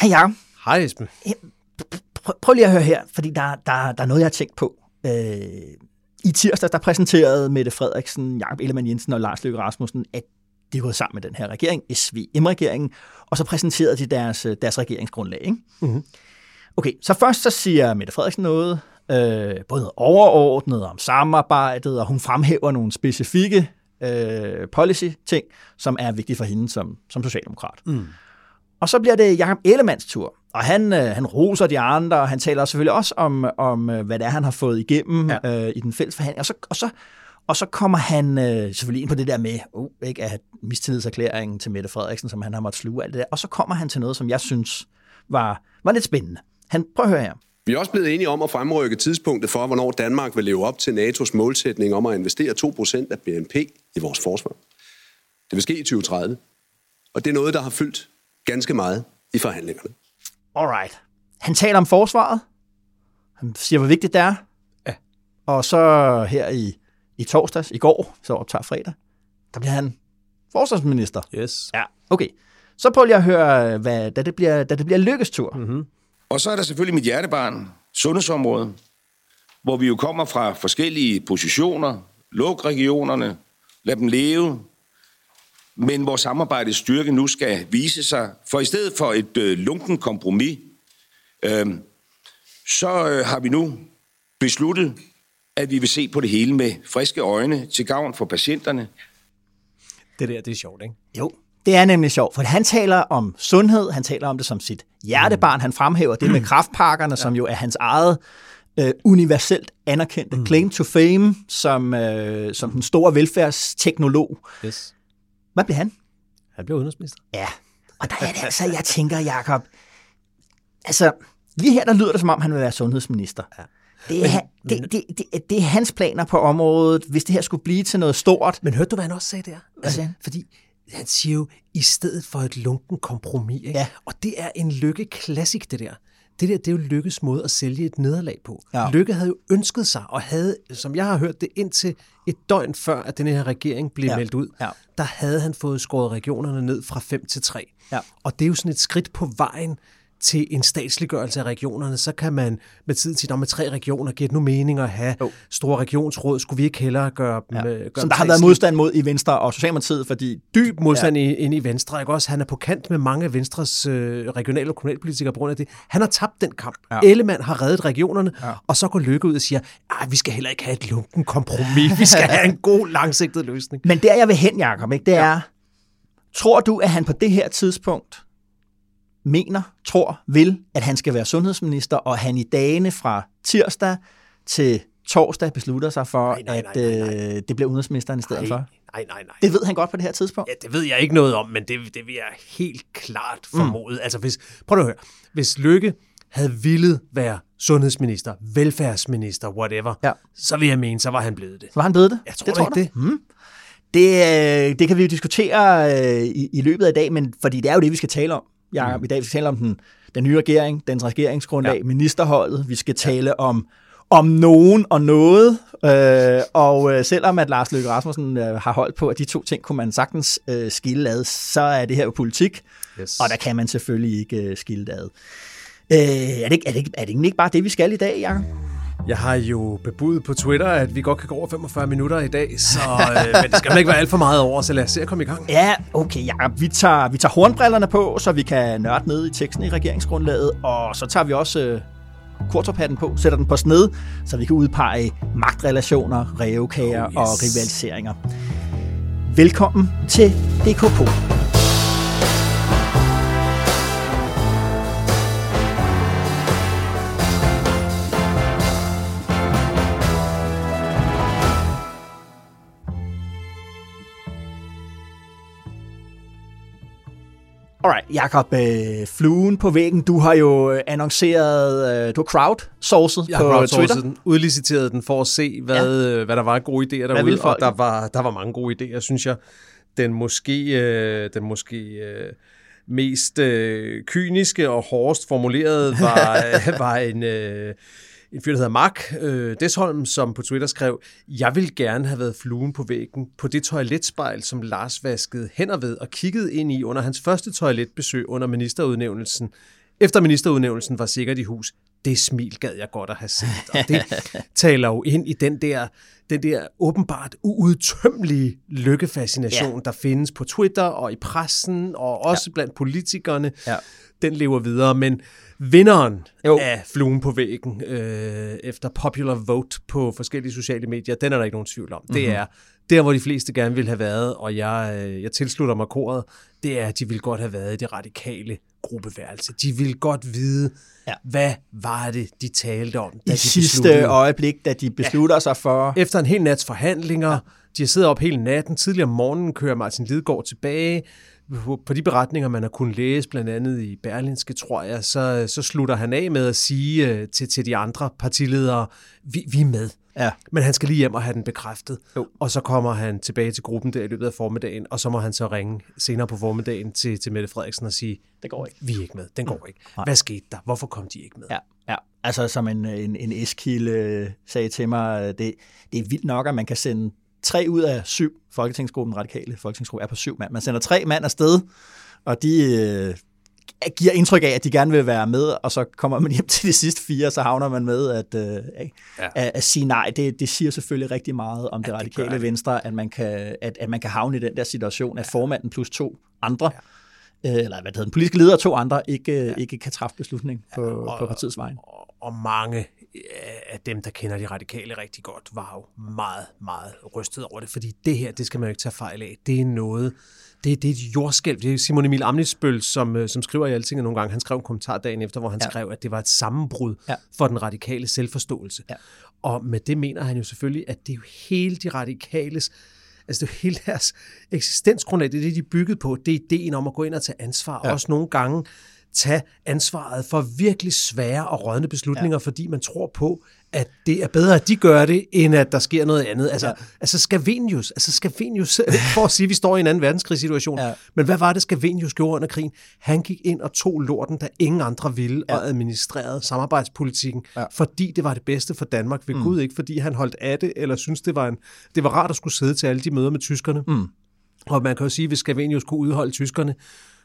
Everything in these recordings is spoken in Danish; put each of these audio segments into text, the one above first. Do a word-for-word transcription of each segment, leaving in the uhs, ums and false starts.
Hej Jakob. Hej Esben. Prøv, prøv lige at høre her, fordi der, der, der er noget, jeg har tænkt på. Øh, I tirsdag, der præsenterede Mette Frederiksen, Jakob Ellemann-Jensen og Lars Løkke Rasmussen, at de var sammen med den her regering, S V M-regeringen, og så præsenterede de deres, deres regeringsgrundlag. Ikke? Mm-hmm. Okay, så først så siger Mette Frederiksen noget, øh, både noget overordnet om samarbejdet, og hun fremhæver nogle specifikke øh, policy-ting, som er vigtige for hende som, som socialdemokrat. Mm. Og så bliver det Jakob Ellemanns tur, og han, øh, han roser de andre, og han taler selvfølgelig også om, om hvad det er, han har fået igennem ja. øh, i den fælles forhandling. Og så, og så, og så kommer han øh, selvfølgelig ind på det der med oh, ikke, at mistillidserklæringen til Mette Frederiksen, som han har måttet sluge alt det der. Og så kommer han til noget, som jeg synes var, var lidt spændende. Han, prøv at høre her. Vi er også blevet enige om at fremrykke tidspunktet for, hvornår Danmark vil leve op til N A T O's målsætning om at investere to procent af B N P i vores forsvar. Det vil ske i tyve tredive, og det er noget, der har fyldt ganske meget i forhandlingerne. Alright. Han taler om forsvaret. Han siger, hvor vigtigt det er. Ja. Og så her i, i torsdags, i går, så optager fredag, der bliver han forsvarsminister. Yes. Ja, okay. Så prøv lige at høre, hvad, da det bliver, da det bliver lykkestur. Mm-hmm. Og så er der selvfølgelig mit hjertebarn, sundhedsområdet, hvor vi jo kommer fra forskellige positioner. Luk regionerne, lad dem leve. Men vores samarbejdes styrke nu skal vise sig. For i stedet for et øh, lunken kompromis, øh, så øh, har vi nu besluttet, at vi vil se på det hele med friske øjne til gavn for patienterne. Det der, det er sjovt, ikke? Jo, det er nemlig sjovt, for han taler om sundhed, han taler om det som sit hjertebarn, han fremhæver det med kræftpakkerne, som jo er hans eget øh, universelt anerkendte claim to fame, som, øh, som den store velfærdsteknolog. Yes. Hvad blev han? Han blev udenrigsminister. Ja, og der er det altså, jeg tænker, Jakob, altså, lige her, der lyder det, som om han vil være sundhedsminister. Ja. Det, er, men, det, det, det, det er hans planer på området, hvis det her skulle blive til noget stort. Men hørte du, hvad han også sagde der? Altså, fordi han siger jo, i stedet for et lunken kompromis, ikke? Ja. Og det er en Løkke-klassik, det der. Det der, det er jo Løkkes måde at sælge et nederlag på. Ja. Løkke havde jo ønsket sig, og havde, som jeg har hørt det, indtil et døgn før, at den her regering blev ja. meldt ud, ja. der havde han fået skåret regionerne ned fra fem til tre. Ja. Og det er jo sådan et skridt på vejen til en statsliggørelse af regionerne. Så kan man med tiden sige, at med tre regioner giver det nu mening at have jo. store regionsråd. Skulle vi ikke hellere gøre dem... Ja. Gøre som dem der har været modstand mod i Venstre og Socialdemokratiet, fordi... Dyb modstand ja. inde i Venstre, ikke også? Han er på kant med mange af Venstres øh, regionale og kommunalpolitikere på grund af det. Han har tabt den kamp. Ja. Ellemann har reddet regionerne, ja. og så går Løkke ud og siger, at vi skal heller ikke have et lunken kompromis. Vi skal have en god, langsigtet løsning. Men der jeg vil hen, Jakob, ikke? Det er... Ja. Tror du, at han på det her tidspunkt... mener, tror, vil, at han skal være sundhedsminister, og han i dagene fra tirsdag til torsdag beslutter sig for, nej, nej, nej, nej, nej. at øh, det bliver udenrigsministeren i stedet nej, for? Nej, nej, nej. Det ved han godt på det her tidspunkt? Ja, det ved jeg ikke noget om, men det, det vil jeg helt klart formode. Mm. Altså, hvis, prøv at høre. Hvis Løkke havde villet være sundhedsminister, velfærdsminister, whatever, ja. så vil jeg mene, så var han blevet det. Så var han blevet det? Jeg tror det, tror ikke det. Hmm. det. Det kan vi jo diskutere øh, i, i løbet af dag, men fordi det er jo det, vi skal tale om. Jakob, mm. i dag vi skal tale om den, den nye regering, dens regeringsgrundlag, ja. ministerholdet. Vi skal tale ja. om, om nogen og noget. Øh, og øh, selvom at Lars Løkke Rasmussen øh, har holdt på, at de to ting kunne man sagtens øh, skille ad, så er det her jo politik, yes. og der kan man selvfølgelig ikke øh, skille ad. Øh, er, det, er, det, er det ikke bare det, vi skal i dag, Jakob? Jeg har jo bebudet på Twitter, at vi godt kan gå over femogfyrre minutter i dag, så øh, men det skal man ikke være alt for meget over, så lad os se at komme i gang. Ja, okay, ja, vi tager, vi tager hornbrillerne på, så vi kan nørde ned i teksten i regeringsgrundlaget, og så tager vi også øh, kortophatten på, sætter den på sned, så vi kan udpege magtrelationer, rævekager oh, yes. og rivaliseringer. Velkommen til D K P. Alright, Jakob, øh, fluen på væggen. Du har jo annonceret, øh, du har crowdsourcet på crowdsourcet Twitter. Jeg har udliciteret den for at se, hvad, ja. hvad der var gode idéer derude, og der var, der var mange gode idéer, synes jeg. Den måske, øh, den måske øh, mest øh, kyniske og hårdest formulerede var, var en... Øh, En fyr, der hedder Mark øh, Desholm, som på Twitter skrev, jeg ville gerne have været fluen på væggen på det toiletspejl, som Lars vaskede hænder ved og kiggede ind i under hans første toiletbesøg under ministerudnævnelsen. Efter ministerudnævnelsen var sikkert i hus. Det smil gad jeg godt at have set. Og det taler jo ind i den der, den der åbenbart uudtømmelige lykkefascination, ja. der findes på Twitter og i pressen og også ja. blandt politikerne. Ja. Den lever videre, men vinderen jo. af fluen på væggen øh, efter popular vote på forskellige sociale medier, den er der ikke nogen tvivl om. Mm-hmm. Det er der, hvor de fleste gerne ville have været, og jeg, jeg tilslutter mig koret, det er, at de ville godt have været i det radikale gruppeværelse. De ville godt vide, ja. hvad var det, de talte om. I de sidste øjeblik, da de beslutter ja. sig for... Efter en hel nats forhandlinger, ja. de har siddet op hele natten, tidligere om morgenen kører Martin Lidegaard tilbage. På de beretninger, man har kunnet læse, blandt andet i Berlingske, tror jeg, så, så slutter han af med at sige øh, til, til de andre partiledere, vi, vi er med. Ja. Men han skal lige hjem og have den bekræftet. Jo. Og så kommer han tilbage til gruppen der i løbet af formiddagen, og så må han så ringe senere på formiddagen til, til Mette Frederiksen og sige, det går ikke. Vi er ikke med. Den går ikke. Nej. Hvad skete der? Hvorfor kom de ikke med? Ja, ja. Altså som en, en, en Eskilde sagde til mig, det, det er vildt nok, at man kan sende Tre ud af syv folketingsgruppen, radikale folketingsgruppe, er på syv mand. Man sender tre mand afsted, og de øh, giver indtryk af, at de gerne vil være med, og så kommer man hjem til de sidste fire, og så havner man med at, øh, ja. at, at sige nej. Det, det siger selvfølgelig rigtig meget om ja, det radikale det Venstre, at man, kan, at, at man kan havne i den der situation, at formanden plus to andre, ja. øh, eller hvad hedder den politiske leder og to andre, ikke, ja. ikke kan træffe beslutning på, ja, og, på partiets vejen. Og, og mange... af dem, der kender de radikale rigtig godt, var jo meget, meget rystet over det, fordi det her, det skal man jo ikke tage fejl af. Det er noget, det, det er et jordskælv. Det er Simon Emil Amnesbøl, som, som skriver i Altinget nogle gange, han skrev en kommentar dagen efter, hvor han ja. skrev, at det var et sammenbrud ja. for den radikale selvforståelse. Ja. Og med det mener han jo selvfølgelig, at det er jo hele de radikales, altså det er jo hele deres eksistensgrundlag, det er det, de er bygget på, det er ideen om at gå ind og tage ansvar, ja. også nogle gange tage ansvaret for virkelig svære og rådne beslutninger, ja. fordi man tror på, at det er bedre, at de gør det, end at der sker noget andet. Altså, ja. altså Scavenius, altså Scavenius, for at sige, at vi står i en anden verdenskrigssituation, ja. men hvad var det, Scavenius gjorde under krigen? Han gik ind og tog lorten, der ingen andre ville, ja. og administrerede samarbejdspolitikken, ja. fordi det var det bedste for Danmark ved mm. Gud, ikke fordi han holdt af det, eller syntes, det var, en, det var rart at skulle sidde til alle de møder med tyskerne. Mm. Og man kan jo sige, at hvis Scavenius kunne udholde tyskerne,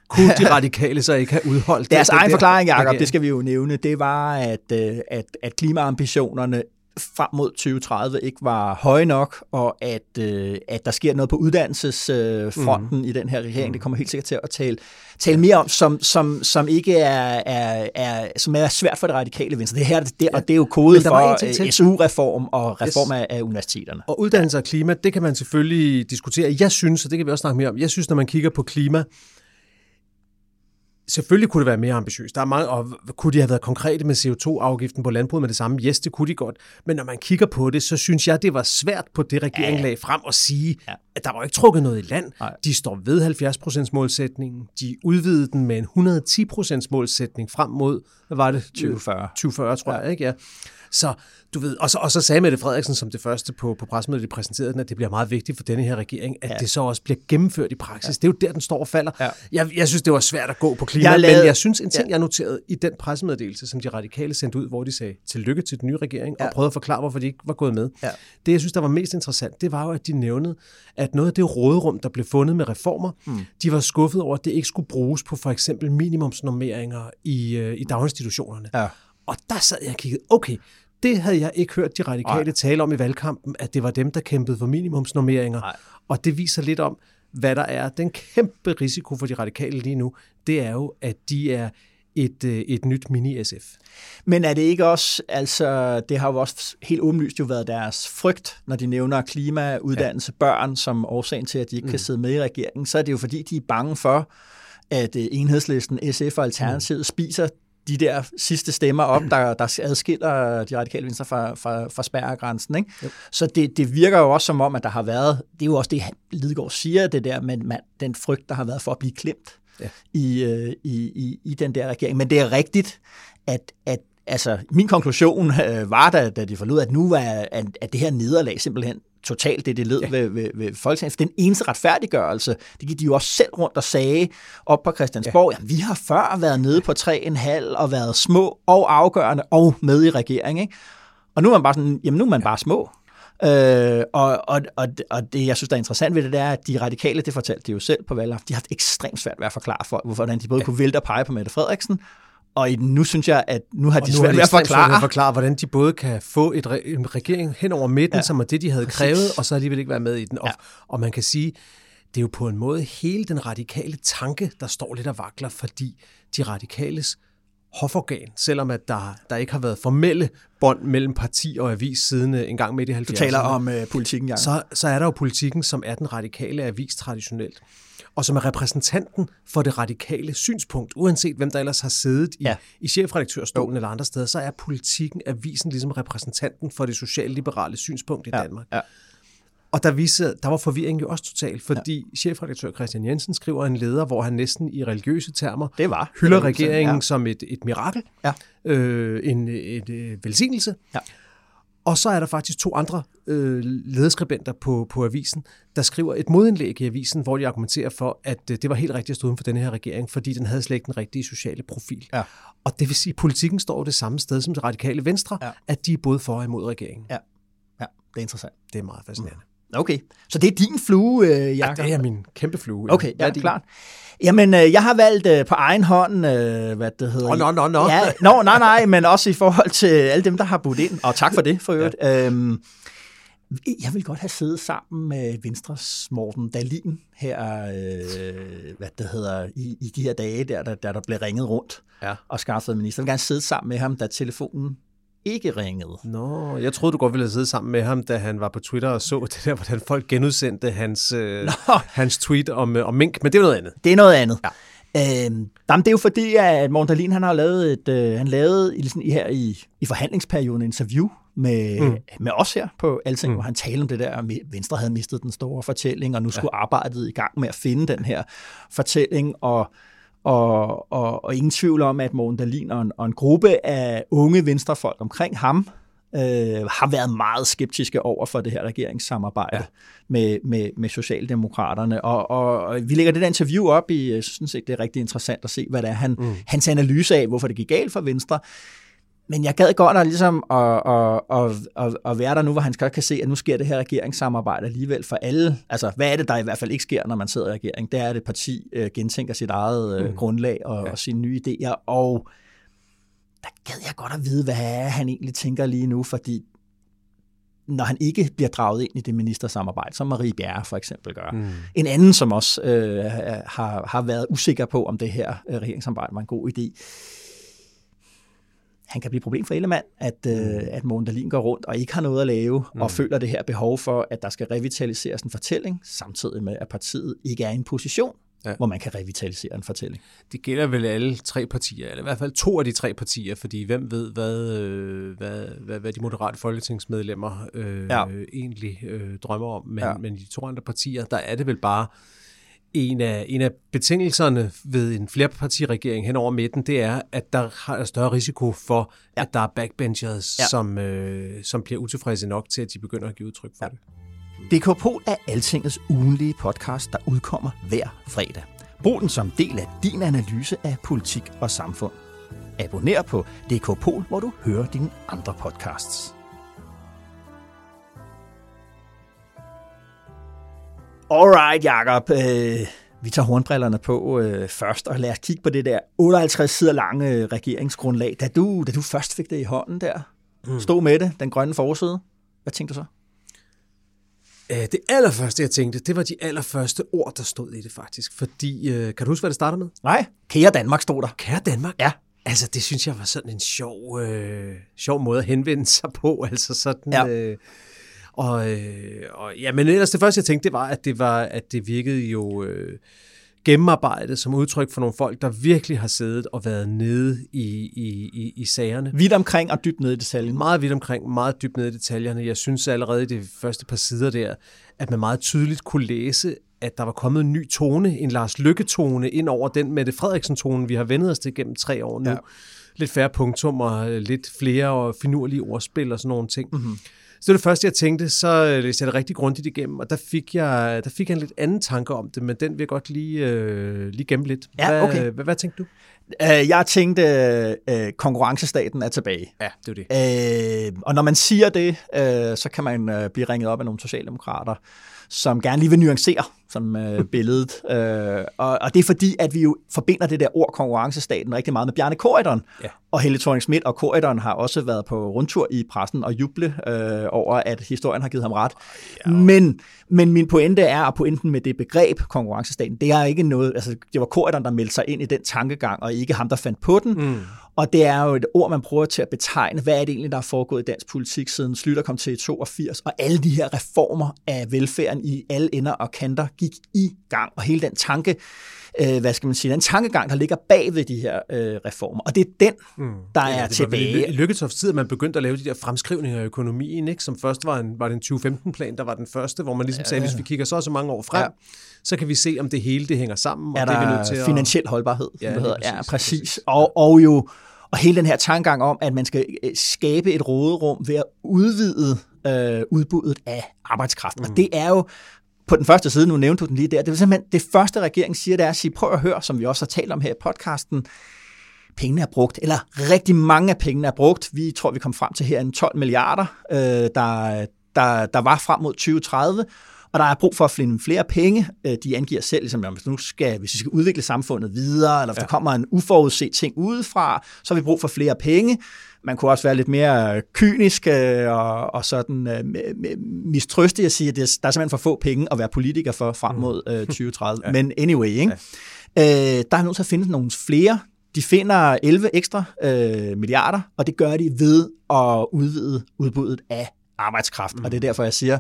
kunne de radikale så ikke have udholdt deres det? Deres egen forklaring, Jacob, okay. det skal vi jo nævne, det var, at, at, at klimaambitionerne frem mod tyve tredive ikke var høje nok, og at, at der sker noget på uddannelsesfronten mm. i den her regering. Mm. Det kommer helt sikkert til at tale, tale mere om, som, som, som ikke er, er, er, som er svært for det radikale Venstre. Det her, det, ja. og det er jo kodet for S U-reform og reform yes. af universiteterne. Og uddannelse og klima, det kan man selvfølgelig diskutere. Jeg synes, og det kan vi også snakke mere om, jeg synes, når man kigger på klima, selvfølgelig kunne det være mere ambitiøst. Der er mange, og kunne de have været konkrete med C O to afgiften på landbruget med det samme? Yes, det kunne de godt. Men når man kigger på det, så synes jeg, det var svært på det, regeringen lagde frem at sige, ja. at der var ikke trukket noget i land. Nej. De står ved halvfjerds procents målsætningen. De udvidede den med en hundrede og ti procents målsætning frem mod, hvad var det? tyve fyrre tyve fyrre, tror ja. jeg, ikke? Ja. Så, du ved, og, så, og så sagde Mette Frederiksen som det første på, på pressemødet, de præsenterede den, at det bliver meget vigtigt for denne her regering, at ja. det så også bliver gennemført i praksis. Ja. Det er jo der, den står og falder. Ja. Jeg, jeg synes, det var svært at gå på klima, jeg lavede, men jeg synes, en ting, ja. jeg noterede i den pressemeddelelse, som de radikale sendte ud, hvor de sagde tillykke til den nye regering, ja. og prøvede at forklare, hvorfor de ikke var gået med. Ja. Det, jeg synes, der var mest interessant, det var jo, at de nævnede, at noget af det råderum, der blev fundet med reformer, mm. de var skuffet over, at det ikke skulle bruges på for eksempel minimumsnormeringer i, i daginstitutionerne. Ja. Og der sad jeg og kiggede, okay, det havde jeg ikke hørt de radikale Ej. tale om i valgkampen, at det var dem, der kæmpede for minimumsnormeringer. Ej. Og det viser lidt om, hvad der er. Den kæmpe risiko for de radikale lige nu, det er jo, at de er et, et nyt mini-S F. Men er det ikke også, altså det har jo også helt åbenlyst jo været deres frygt, når de nævner klima, uddannelse, ja. børn, som årsagen til, at de ikke mm. kan sidde med i regeringen, så er det jo fordi, de er bange for, at Enhedslisten, S F og Alternativet mm. spiser de der sidste stemmer op, der, der adskiller de radikale venstre fra, fra, fra spærregrænsen. Ikke? Så det, det virker jo også som om, at der har været, det er jo også det, Lidegaard siger, det der med man, den frygt, der har været for at blive klemt ja. i, øh, i, i, i den der regering. Men det er rigtigt, at, at altså, min konklusion øh, var, da, da de forlod, at nu er at, at det her nederlag simpelthen totalt det, det led ja. ved, ved, ved Folketinget. For den eneste retfærdiggørelse, det gik de jo også selv rundt og sagde op på Christiansborg, ja. jamen, vi har før været nede på tre komma fem og været små og afgørende og med i regeringen. Ikke? Og nu er man bare sådan, jamen nu er man ja. bare små. Øh, og, og, og, og det, jeg synes, der er interessant ved det, det er, at de radikale, det fortalte de jo selv på valgaften, de har haft ekstremt svært ved at forklare folk, hvordan de både ja. kunne vælte og pege på Mette Frederiksen. Og nu synes jeg, at nu har de svært ved at forklare. forklare, hvordan de både kan få et re- en regering hen over midten, ja. som er det, de havde Præcis. krævet, og så alligevel ikke være med i den. Og, ja. og man kan sige, det er jo på en måde hele den radikale tanke, der står lidt og vakler, fordi de radikales hoforgan, selvom at der, der ikke har været formelle bånd mellem parti og avis siden en gang midt i halvfjerdserne. Du taler om øh, politikken, ja. Så, så er der jo Politikken, som er den radikale avis traditionelt, og som er repræsentanten for det radikale synspunkt, uanset hvem der ellers har siddet i, ja. i chefredaktørstolen eller andre steder, så er Politikken, avisen, ligesom repræsentanten for det socialliberale synspunkt i ja. Danmark. Ja. Og der, viser, der var forvirringen jo også totalt, fordi ja. chefredaktør Christian Jensen skriver en leder, hvor han næsten i religiøse termer det var, hylder det var, regeringen ja. som et, et mirakel, ja. øh, en et, et velsignelse. Ja. Og så er der faktisk to andre øh, lederskribenter på, på avisen, der skriver et modindlæg i avisen, hvor de argumenterer for, at øh, det var helt rigtigt at stå uden for denne her regering, fordi den havde slet ikke den rigtige sociale profil. Ja. Og det vil sige, at Politikken står det samme sted som det radikale venstre, ja. at de er både for og imod regeringen. Ja, ja. Det er interessant. Det er meget fascinerende. Mm. Okay, så det er din flue, øh, Jakob? Ja, det er min kæmpe flue. Ja. Okay, ja, klart. Jamen, øh, jeg har valgt øh, på egen hånd, øh, hvad det hedder... Nå, nå, nå, nå. Ja, nå, nej, nej, men også i forhold til alle dem, der har budt ind. Og tak for det, for øvrigt. Ja. Øhm, jeg vil godt have siddet sammen med Venstres Morten Dahlin her, øh, hvad det hedder, i, i de her dage, der, der, der blev ringet rundt ja. og skaffet minister. Jeg vil gerne sidde sammen med ham, da telefonen ikke ringede. Nå, jeg troede, du godt ville sidde sammen med ham, da han var på Twitter og så det der, hvordan folk genudsendte hans, øh, hans tweet om, øh, om mink, men det er noget andet. Det er noget andet. Ja. Øhm, jamen, det er jo fordi, at Morten Dahlin, han har lavet et, øh, han lavede ligesom, her i, i forhandlingsperioden interview med, mm. med os her på Altinget, mm. hvor han talte om det der, at Venstre havde mistet den store fortælling, og nu skulle ja. arbejdet i gang med at finde den her fortælling, og Og, og, og ingen tvivl om, at Morten Dahlin og en, og en gruppe af unge venstrefolk omkring ham øh, har været meget skeptiske over for det her regeringssamarbejde ja. med, med, med Socialdemokraterne. Og, og, og vi lægger det der interview op i, jeg synes ikke, det er rigtig interessant at se, hvad det er, han, mm. hans analyse af, hvorfor det gik galt for Venstre. Men jeg gad godt at, ligesom, at, at, at, at være der nu, hvor han godt kan se, at nu sker det her regeringssamarbejde alligevel for alle. Altså, hvad er det, der i hvert fald ikke sker, når man sidder i regering? Det er, at et parti uh, gentænker sit eget uh, mm. grundlag og, ja. og sine nye idéer. Og der gad jeg godt at vide, hvad han egentlig tænker lige nu, fordi når han ikke bliver draget ind i det ministersamarbejde, som Marie Bjerre for eksempel gør. Mm. En anden, som også øh, har, har været usikker på, om det her øh, regeringssamarbejde var en god idé. Han kan blive et problem for Ellemann, at, mm. øh, at Morten Dahlin går rundt og ikke har noget at lave, mm. og føler det her behov for, at der skal revitaliseres en fortælling, samtidig med, at partiet ikke er i en position, ja. hvor man kan revitalisere en fortælling. Det gælder vel alle tre partier, eller i hvert fald to af de tre partier, fordi hvem ved, hvad, øh, hvad, hvad, hvad de moderate folketingsmedlemmer øh, ja. øh, egentlig øh, drømmer om, men, ja. men i de to andre partier, der er det vel bare... En af, en af betingelserne ved en flerpartiregering hen over midten, det er, at der har større risiko for, ja. at der er backbenchers, ja. som, øh, som bliver utilfredse nok til, at de begynder at give udtryk for ja. det. D K P O L er Altingets ugenlige podcast, der udkommer hver fredag. Brug den som del af din analyse af politik og samfund. Abonner på D K P O L, hvor du hører dine andre podcasts. Alright, Jakob. Øh, vi tager hornbrillerne på øh, først, og lad os kigge på det der otteoghalvtreds sider lange øh, regeringsgrundlag. Da du, da du først fik det i hånden der, mm. stod med det, den grønne forside. Hvad tænkte du så? Æh, det allerførste, jeg tænkte, det var de allerførste ord, der stod i det faktisk. Fordi, øh, kan du huske, hvad det startede med? Nej, kære Danmark stod der. Kære Danmark? Ja. Altså, det synes jeg var sådan en sjov, øh, sjov måde at henvende sig på. Altså sådan... Ja. Øh, Og, og ja, men ellers det første jeg tænkte, det var, at det var, at det virkede jo øh, gennemarbejdet som udtryk for nogle folk, der virkelig har siddet og været nede i, i, i, i sagerne. Vidt omkring og dybt nede i detaljerne. Meget vidt omkring, meget dybt nede i detaljerne. Jeg synes allerede i de første par sider der, at man meget tydeligt kunne læse, at der var kommet en ny tone, en Lars Løkke-tone ind over den Mette Frederiksen-tone, vi har vendet os til gennem tre år nu. Ja. Lidt færre punktum og lidt flere og finurlige ordspil og sådan nogle ting. Mm-hmm. Så det var det første, jeg tænkte, så læste jeg det rigtig grundigt igennem, og der fik jeg, der fik jeg en lidt anden tanke om det, men den vil jeg godt lige, øh, lige gemme lidt. Hvad, ja, okay. hvad, hvad tænkte du? Øh, jeg tænkte, øh, konkurrencestaten er tilbage. Ja, det er det. Øh, og når man siger det, øh, så kan man øh, blive ringet op af nogle socialdemokrater, som gerne lige vil nuancere som øh, billedet. Øh, og, og det er fordi, at vi jo forbinder det der ord konkurrencestaten rigtig meget med Bjarne Corydon. Ja. Og Helle Thorning-Schmidt og Corydon har også været på rundtur i pressen og juble øh, over, at historien har givet ham ret. Ja. Men, men min pointe er, og pointen med det begreb konkurrencestaten, det er ikke noget, altså det var Corydon, der meldte sig ind i den tankegang, og ikke ham, der fandt på den. Mm. Og det er jo et ord, man bruger til at betegne, hvad er det egentlig, der er foregået i dansk politik siden Schlüter kom til i toogfirs, og alle de her reformer af velfærden i alle ender og kanter gik i gang, og hele den tanke, øh, hvad skal man sige, den tankegang, der ligger bag ved de her øh, reformer, og det er den, mm. der ja, er tilbage. I Løkketofts tid, at man begyndte at lave de der fremskrivninger af økonomien, ikke? Som først var en, var den tyve femten-plan, der var den første, hvor man ligesom sagde, ja. Hvis vi kigger så og så mange år frem, ja. Så kan vi se, om det hele det hænger sammen. Og er der det, vi er nødt til at... finansiel holdbarhed, ja, det hedder. Præcis, ja, præcis. præcis. Og, og jo og hele den her tankegang om, at man skal skabe et råderum ved at udvide øh, udbuddet af arbejdskraft. Mm. Og det er jo på den første side, nu nævnte du den lige der, det er simpelthen det første, regeringen siger, det er at sige, prøv at høre, som vi også har talt om her i podcasten, pengene er brugt, eller rigtig mange af pengene er brugt. Vi tror, vi kom frem til her en tolv milliarder, øh, der, der, der var frem mod tyve tredive, og der er brug for at finde flere penge. De angiver selv, ligesom, at hvis, nu skal, hvis vi skal udvikle samfundet videre, eller hvis ja. Der kommer en uforudset ting udefra, så har vi brug for flere penge. Man kunne også være lidt mere kynisk og, og sådan øh, mistrøstig at sige, at der er simpelthen for få penge at være politiker for frem mod øh, tyve tredive. Ja. Men anyway, ikke? Ja. Øh, der er nødt til at finde nogle flere. De finder elleve ekstra milliarder, og det gør de ved at udvide udbuddet af arbejdskraft. Mm. Og det er derfor, jeg siger,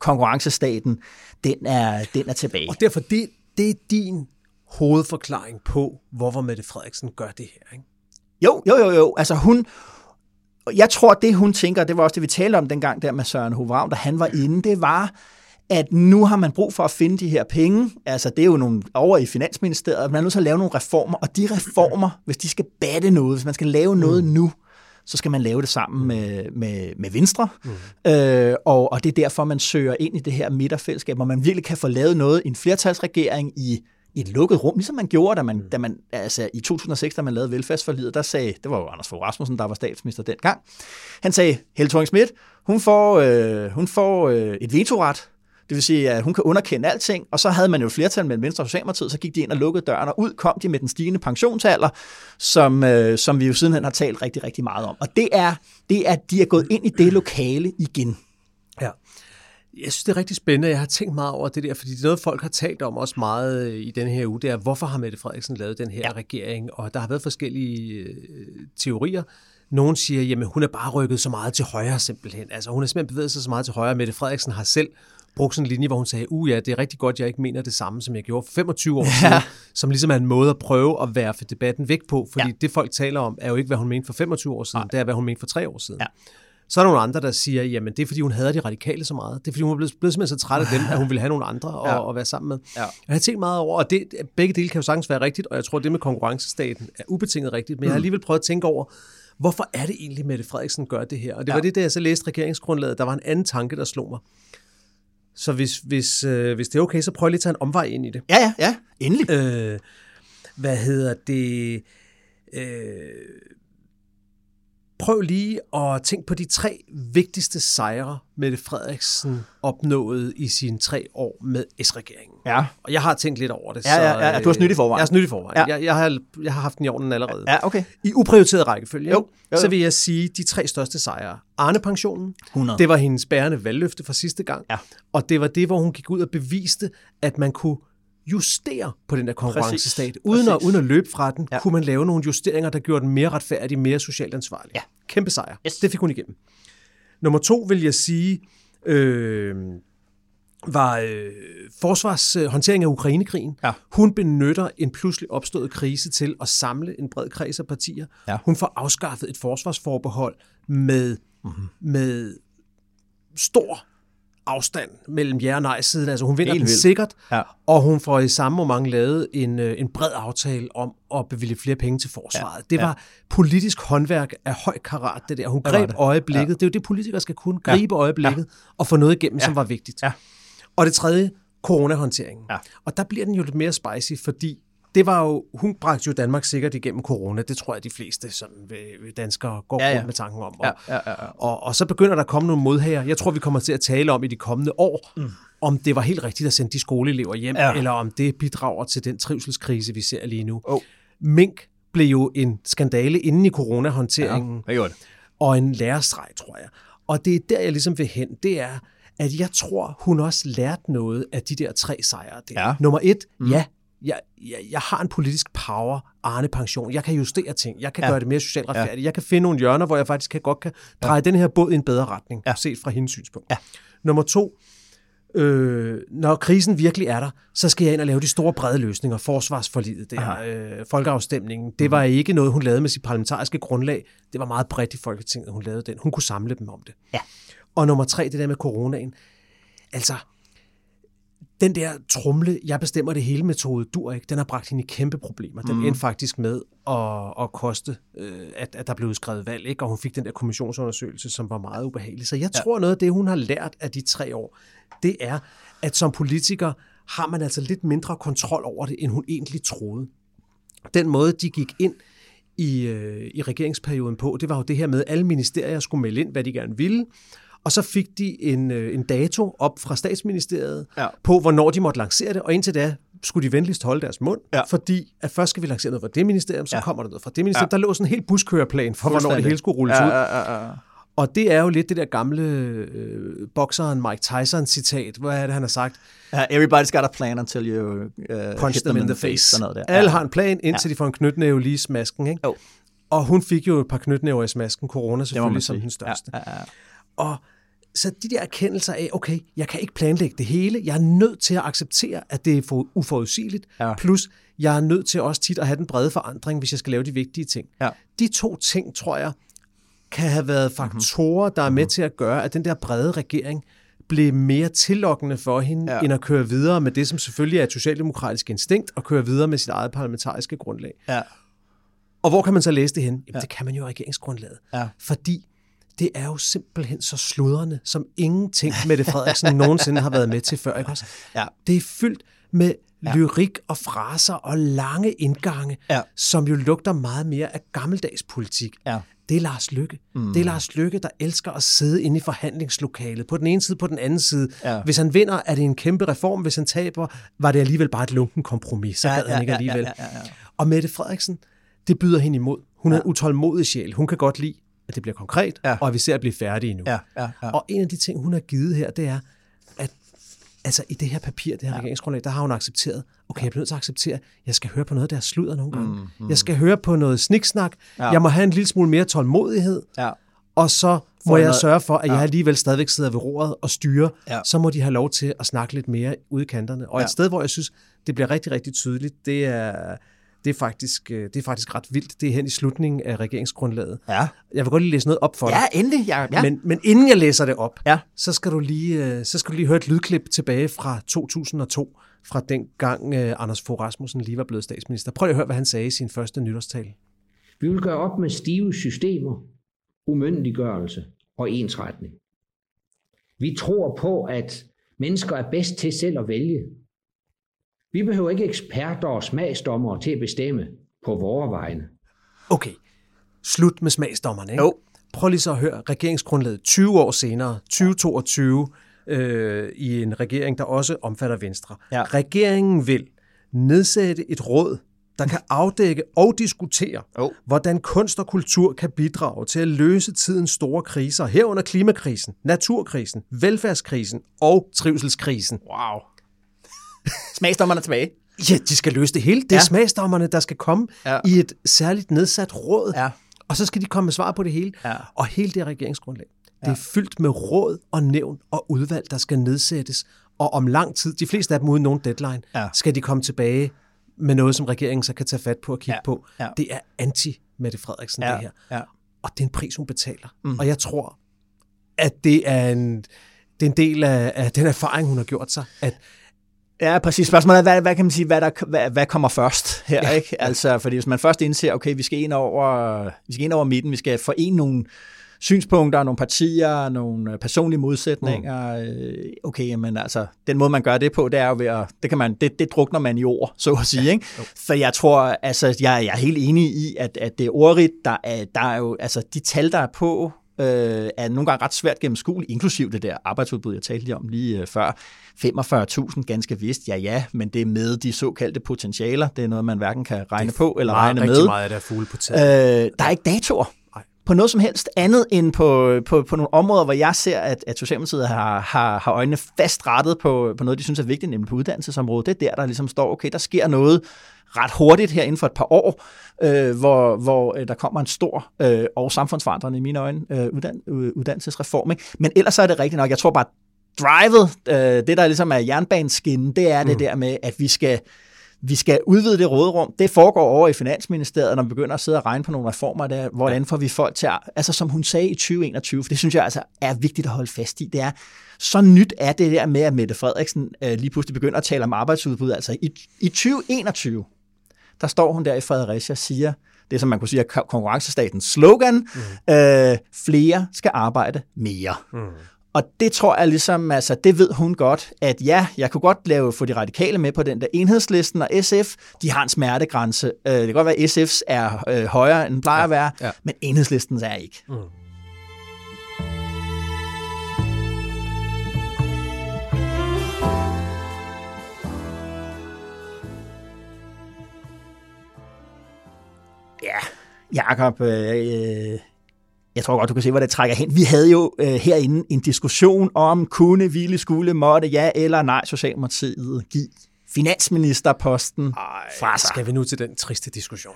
konkurrencestaten, den er, den er tilbage. Og derfor, det, det er din hovedforklaring på, hvorfor Mette Frederiksen gør det her, ikke? Jo, jo, jo, jo. Altså hun, jeg tror, det hun tænker, det var også det, vi talte om dengang der med Søren Hove Ravn, da han var inde, det var, at nu har man brug for at finde de her penge. Altså det er jo nogle over i Finansministeriet, man er nødt til at lave nogle reformer, og de reformer, hvis de skal batte noget, hvis man skal lave noget mm. nu, så skal man lave det sammen med, med, med Venstre. Mm. Øh, og, og det er derfor, man søger ind i det her midterfællesskab, hvor man virkelig kan få lavet noget i en flertalsregering i, i et lukket rum, ligesom man gjorde, da man, mm. da man altså i to tusind og seks, da man lavede velfærdsforliget, der sagde, det var jo Anders Fogh Rasmussen, der var statsminister dengang, han sagde, Helle Thorning-Schmidt, hun får, øh, hun får øh, et vetoret. Det vil sige, at hun kan underkende alting, og så havde man jo flertal med Venstre og Socialdemokratiet, så gik de ind og lukkede døren, og ud kom de med den stigende pensionsalder, som, øh, som vi jo sidenhen har talt rigtig, rigtig meget om. Og det er, det er, at de er gået ind i det lokale igen. Ja. Jeg synes, det er rigtig spændende, jeg har tænkt meget over det der, fordi noget, folk har talt om også meget i denne her uge, det er, hvorfor har Mette Frederiksen lavet den her ja. Regering, og der har været forskellige øh, teorier. Nogen siger, jamen hun er bare rykket så meget til højre simpelthen, altså hun har simpelthen bevæget sig så meget til højre, Mette Frederiksen har selv brugte sådan en linje, hvor hun sagde, uh ja, det er rigtig godt, jeg ikke mener det samme, som jeg gjorde for femogtyve år ja. Siden, som ligesom er en måde at prøve at værfe debatten væk på, fordi ja. Det folk taler om, er jo ikke, hvad hun mente for femogtyve år siden, Nej. Det er, hvad hun mente for tre år siden. Ja. Så er der nogle andre, der siger, jamen det er, fordi hun hader de radikale så meget, det er, fordi hun er blevet, blevet simpelthen så træt af dem, at hun ville have nogle andre og, ja. Og være sammen med. Ja. Jeg har tænkt meget over, og det, begge dele kan jo sagtens være rigtigt, og jeg tror, det med konkurrencestaten er ubetinget rigtigt, men jeg har alligevel prøvet at tænke over, hvorfor er det egentlig, Mette Frederiksen gør det her? Og det var ja. Det, da jeg så læste regeringsgrundlaget, der var en anden tanke, der slog mig. Så hvis, hvis, øh, hvis det er okay, så prøv lige at tage en omvej ind i det. Ja, ja, ja. Endelig. Øh, hvad hedder det? Øh, prøv lige at tænke på de tre vigtigste sejre, Mette Frederiksen opnåede i sine tre år med S-regeringen. Ja. Og jeg har tænkt lidt over det. Ja, ja, ja. Så, øh, du har snydt i forvejen. Jeg har snydt i forvejen. Ja. Jeg, jeg, har, jeg har haft den i orden allerede. Ja, okay. I uprioriteret rækkefølge, jo, jo, jo. Så vil jeg sige de tre største sejre. Arne-pensionen, hundrede. Det var hendes bærende valgløfte fra sidste gang, ja. Og det var det, hvor hun gik ud og beviste, at man kunne justere på den der konkurrencestat. Uden at, uden at løbe fra den, ja. Kunne man lave nogle justeringer, der gjorde den mere retfærdig, mere socialt ansvarlig. Ja. Kæmpe sejr. Yes. Det fik hun igennem. Nummer to vil jeg sige, øh, var øh, forsvarshåndtering af Ukrainekrigen. Ja. Hun benytter en pludselig opstået krise til at samle en bred kreds af partier. Ja. Hun får afskaffet et forsvarsforbehold med, mm-hmm. med stor afstand mellem ja og nej-siden. Altså hun vinder den sikkert, ja. Og hun får i samme moment lavet en, en bred aftale om at bevilge flere penge til forsvaret. Ja. Det var ja. politisk håndværk af høj karat, det der. Hun greb øjeblikket. Ja. Det er jo det, politikere skal kunne. Gribe ja. øjeblikket ja. og få noget igennem, ja. som var vigtigt. Ja. Og det tredje, coronahåndteringen. Ja. Og der bliver den jo lidt mere spicy, fordi det var jo, hun bragte jo Danmark sikkert igennem corona. Det tror jeg, de fleste sådan, danskere går ja, ja. rundt med tanken om. Og, ja, ja, ja, ja. Og, og så begynder der at komme nogle modhager. Jeg tror, vi kommer til at tale om i de kommende år, mm. om det var helt rigtigt at sende de skoleelever hjem, ja. eller om det bidrager til den trivselskrise, vi ser lige nu. Oh. Mink blev jo en skandale inden i coronahåndteringen. Ja, det. Og en lærerstreg, tror jeg. Og det er der, jeg ligesom vil hen. Det er, at jeg tror, hun også lærte noget af de der tre sejre. Der. Ja. Nummer et, mm. ja. Jeg, jeg, jeg har en politisk power, Arne pension. Jeg kan justere ting. Jeg kan ja. gøre det mere socialt retfærdigt. Ja. Jeg kan finde nogle hjørner, hvor jeg faktisk kan, godt kan dreje ja. den her båd i en bedre retning, ja. set fra hendes synspunkt. Ja. Nummer to. Øh, når krisen virkelig er der, så skal jeg ind og lave de store brede løsninger. Forsvarsforliget der, øh, folkeafstemningen. Det var ikke noget, hun lavede med sit parlamentariske grundlag. Det var meget bredt i Folketinget, hun lavede den. Hun kunne samle dem om det. Ja. Og nummer tre, det der med coronaen. Altså... Den der trumle, jeg bestemmer det hele metode, dur ikke. Den har bragt hende i kæmpe problemer. Den mm. endte faktisk med at, at koste, øh, at, at der blev udskrevet valg, ikke? Og hun fik den der kommissionsundersøgelse, som var meget ubehagelig. Så jeg ja. tror, noget af det, hun har lært af de tre år, det er, at som politiker har man altså lidt mindre kontrol over det, end hun egentlig troede. Den måde, de gik ind i, øh, i regeringsperioden på, det var jo det her med, at alle ministerier skulle melde ind, hvad de gerne ville. Og så fik de en, en dato op fra statsministeriet ja. på, hvornår de måtte lancere det. Og indtil da skulle de venligst holde deres mund, ja. fordi at først skal vi lancere noget fra det ministerium, så ja. kommer der noget fra det ministerium. Ja. Der lå sådan en helt buskøreplan for, hvornår det hele skulle rulles ja, ud. Ja, ja, ja. Og det er jo lidt det der gamle øh, bokseren Mike Tyson-citat. Hvad er det, han har sagt? Uh, everybody's got a plan until you uh, punch them in the face. face. Alle ja. har en plan, indtil ja. de får en knytnæve lige i smasken. Ikke? Oh. Og hun fik jo et par knytnæver i smasken. Corona selvfølgelig som den største. Ja, ja, ja. Og så de der erkendelser af, okay, jeg kan ikke planlægge det hele. Jeg er nødt til at acceptere, at det er uforudsigeligt. Ja. Plus, jeg er nødt til også tit at have den brede forandring, hvis jeg skal lave de vigtige ting. Ja. De to ting, tror jeg, kan have været faktorer, der er med til at gøre, at den der brede regering blev mere tillokkende for hende, ja. end at køre videre med det, som selvfølgelig er et socialdemokratisk instinkt, og køre videre med sit eget parlamentariske grundlag. Ja. Og hvor kan man så læse det hen? Jamen, ja. det kan man jo i regeringsgrundlaget. Ja. Fordi det er jo simpelthen så sludrende, som ingenting Mette Frederiksen nogensinde har været med til før. Ikke også? Ja. Det er fyldt med ja. lyrik og fraser og lange indgange, ja. som jo lugter meget mere af gammeldags politik. Ja. Det er Lars Løkke. Mm. Det er Lars Løkke, der elsker at sidde inde i forhandlingslokalet. På den ene side, på den anden side. Ja. Hvis han vinder, er det en kæmpe reform. Hvis han taber, var det alligevel bare et lunken kompromis. Så ja, gad han ikke alligevel. Ja, ja, ja, ja, ja. Og Mette Frederiksen, det byder hende imod. Hun er ja. en utålmodig sjæl. Hun kan godt lide, at det bliver konkret, ja. og at vi ser at blive færdige nu. Ja, ja, ja. Og en af de ting, hun har givet her, det er, at altså, i det her papir, det her ja. regeringsgrundlag, der har hun accepteret, okay, jeg bliver nødt til at acceptere, at jeg skal høre på noget, der sludder nogle gange. Mm, mm. Jeg skal høre på noget sniksnak. Ja. Jeg må have en lille smule mere tålmodighed. Ja. Og så må jeg sørge for, at jeg alligevel stadigvæk sidder ved roret og styrer. Ja. Så må de have lov til at snakke lidt mere ude i kanterne. Og ja. et sted, hvor jeg synes, det bliver rigtig, rigtig tydeligt, det er... Det er, faktisk, det er faktisk ret vildt. Det er hen i slutningen af regeringsgrundlaget. Ja. Jeg vil godt lige læse noget op for dig. Ja, endelig. Ja, ja. Men, men inden jeg læser det op, ja. så, skal du lige, så skal du lige høre et lydklip tilbage fra to tusind og to, fra dengang Anders Fogh Rasmussen lige var blevet statsminister. Prøv at høre, hvad han sagde i sin første nytårstale. Vi vil gøre op med stive systemer, umyndiggørelse og ensretning. Vi tror på, at mennesker er bedst til selv at vælge. Vi behøver ikke eksperter og smagsdommere til at bestemme på vores vegne. Okay, slut med smagsdommerne, ikke? Jo. Prøv lige så at høre regeringsgrundlaget tyve år senere, tyve toogtyve, øh, i en regering, der også omfatter Venstre. Ja. Regeringen vil nedsætte et råd, der kan afdække og diskutere, oh. hvordan kunst og kultur kan bidrage til at løse tidens store kriser, herunder klimakrisen, naturkrisen, velfærdskrisen og trivselskrisen. Wow. Smagsdommerne tilbage. Ja, de skal løse det hele. Det er ja. smagsdommerne, der skal komme ja. i et særligt nedsat råd. Ja. Og så skal de komme med svar på det hele. Ja. Og hele det regeringsgrundlag, ja. det er fyldt med råd og nævn og udvalg, der skal nedsættes og om lang tid, de fleste af dem uden nogen deadline, ja. skal de komme tilbage med noget, som regeringen så kan tage fat på og kigge ja. på. Ja. Det er anti-Mette Frederiksen, ja. det her. Ja. Og det er en pris, hun betaler. Mm. Og jeg tror, at det er en, det er en del af, af den erfaring, hun har gjort sig, at ja, præcis. Spørgsmålet er, hvad, hvad kan man sige, hvad der hvad, hvad kommer først her, ja. ikke? Altså, fordi hvis man først indser, okay, vi skal ind over, vi skal ind over midten, vi skal forene nogle synspunkter, nogle partier, nogle personlige modsætninger. Mm. Okay, men altså, den måde man gør det på, det er jo ved at, det kan man, det, det drukner man i ord, så at sige, ja. ikke? For jeg tror, altså, jeg, jeg er helt enig i, at, at det er ordrigt, der er, der er jo, altså, de tal, der er på, Øh, er nogle gange ret svært gennemskueligt, inklusiv det der arbejdsudbud, jeg talte lige om lige øh, før. femogfyrre tusind ganske vist, ja ja, men det er med de såkaldte potentialer. Det er noget, man hverken kan regne på eller meget, regne med. Rigtig meget af det er fugle på taget. Øh, der er ikke datoer på noget som helst andet end på, på, på nogle områder, hvor jeg ser, at, at Socialdemokratiet har, har, har øjnene fast rettet på, på noget, de synes er vigtigt, nemlig på uddannelsesområdet. Det er der, der ligesom står, okay, der sker noget ret hurtigt her inden for et par år, øh, hvor, hvor der kommer en stor øh, og samfundsforandrende i mine øjne øh, uddan- uddannelsesreform. Ikke? Men ellers så er det rigtigt nok. Jeg tror bare, drivet, øh, det der ligesom er jernbaneskinnen, det er det mm. der med, at vi skal... Vi skal udvide det råderum. Det foregår over i Finansministeriet, når vi begynder at sidde og regne på nogle reformer, der, hvordan får vi folk til at, altså som hun sagde i tyve enogtyve, for det synes jeg altså er vigtigt at holde fast i, det er, så nyt er det der med, at Mette Frederiksen øh, lige pludselig begynder at tale om arbejdsudbud. Altså i, i tyve enogtyve, der står hun der i Fredericia og siger, det som man kunne sige er konkurrencestatens slogan, mm. øh, flere skal arbejde mere. Mm. Og det tror jeg ligesom, altså det ved hun godt, at ja, jeg kunne godt lave, få de radikale med på den der Enhedslisten, og S F, de har en smertegrænse. Det kan godt være, at S F's er øh, højere, end den plejer ja, at være, ja. men Enhedslistens er ikke. Mm. Ja, Jakob... Øh, Jeg tror godt, du kan se, hvor det trækker hen. Vi havde jo øh, herinde en diskussion om, kunne, ville, skulle, måtte, ja eller nej, Socialdemokratiet give finansministerposten Ej, fra sig. Skal vi nu til den triste diskussion?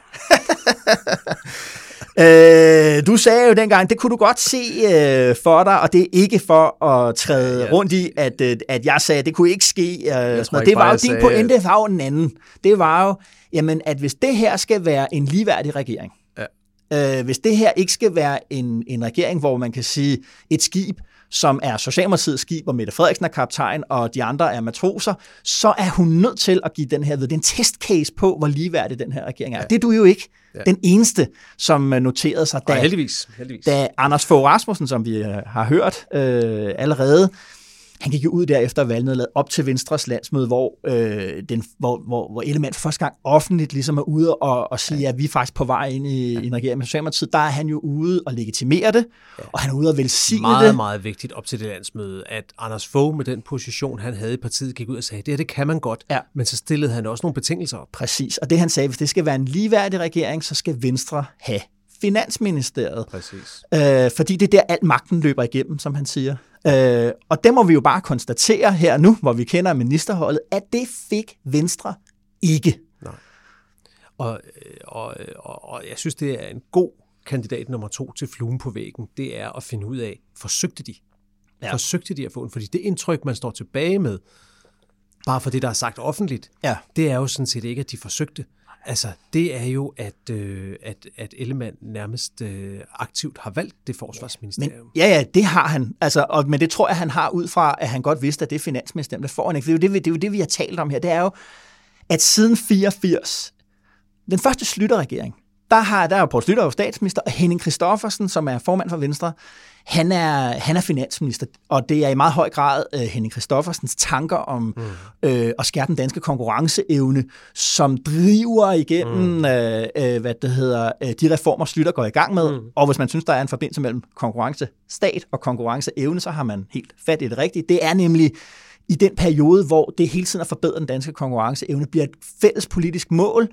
øh, du sagde jo dengang, det kunne du godt se øh, for dig, og det er ikke for at træde ja, ja. rundt i, at, øh, at jeg sagde, at det kunne ikke ske. Øh, jeg tror, jeg det var jo din pointe, det var jo en anden. Det var jo, jamen, at hvis det her skal være en ligeværdig regering, hvis det her ikke skal være en, en regering, hvor man kan sige et skib, som er Socialdemokratiets skib, og Mette Frederiksen er kaptajn, og de andre er matroser, så er hun nødt til at give den her, ved, det er en testcase på, hvor ligeværdig den her regering er. Ja. Det er du jo ikke ja. den eneste, som noterede sig, da, ja, heldigvis. Heldigvis. da Anders Fogh Rasmussen, som vi har hørt øh, allerede, han gik jo ud derefter valgnederlaget op til Venstres landsmøde, hvor, øh, den, hvor, hvor, hvor Ellemann første gang offentligt ligesom er ude og, og sige, ja. at vi er faktisk på vej ind i, ja. i en regering med Socialdemokratiet. Der er han jo ude og legitimere det, ja. og han er ude og velsigne det. Meget, meget vigtigt op til det landsmøde, at Anders Fogh med den position, han havde i partiet, gik ud og sagde, det her, det kan man godt, ja. men så stillede han også nogle betingelser op. Præcis, og det han sagde, hvis det skal være en ligeværdig regering, så skal Venstre have Finansministeriet. Præcis. Øh, fordi det er der, alt magten løber igennem, som han siger. Øh, og det må vi jo bare konstatere her nu, hvor vi kender ministerholdet, at det fik Venstre ikke. Nej. Og, og, og, og jeg synes, det er en god kandidat nummer to til fluen på væggen. Det er at finde ud af, forsøgte de? Ja. Forsøgte de at få den? Fordi det indtryk, man står tilbage med, bare for det, der er sagt offentligt, ja. det er jo sådan set ikke, at de forsøgte. Altså, det er jo, at, øh, at, at Ellemann nærmest øh, aktivt har valgt det forsvarsministerium. Ja, men, ja, ja, det har han. Altså, og, men det tror jeg, han har ud fra, at han godt vidste, at det finansministerium, der får han ikke. Det er, det, det er jo det, vi har talt om her. Det er jo, at siden fireogfirs, den første Schlüter-regering, der, har, der er jo Poul Schlüter, statsminister, og Henning Christoffersen, som er formand for Venstre, han er, han er finansminister, og det er i meget høj grad uh, Henning Christoffersens tanker om mm. uh, at skærpe den danske konkurrenceevne, som driver igennem mm. uh, uh, hvad det hedder, uh, de reformer, Schlüter går i gang med. Mm. Og hvis man synes, der er en forbindelse mellem konkurrencestat og konkurrenceevne, så har man helt fat i det rigtige. Det er nemlig i den periode, hvor det hele tiden at forbedre den danske konkurrenceevne, bliver et fælles politisk mål.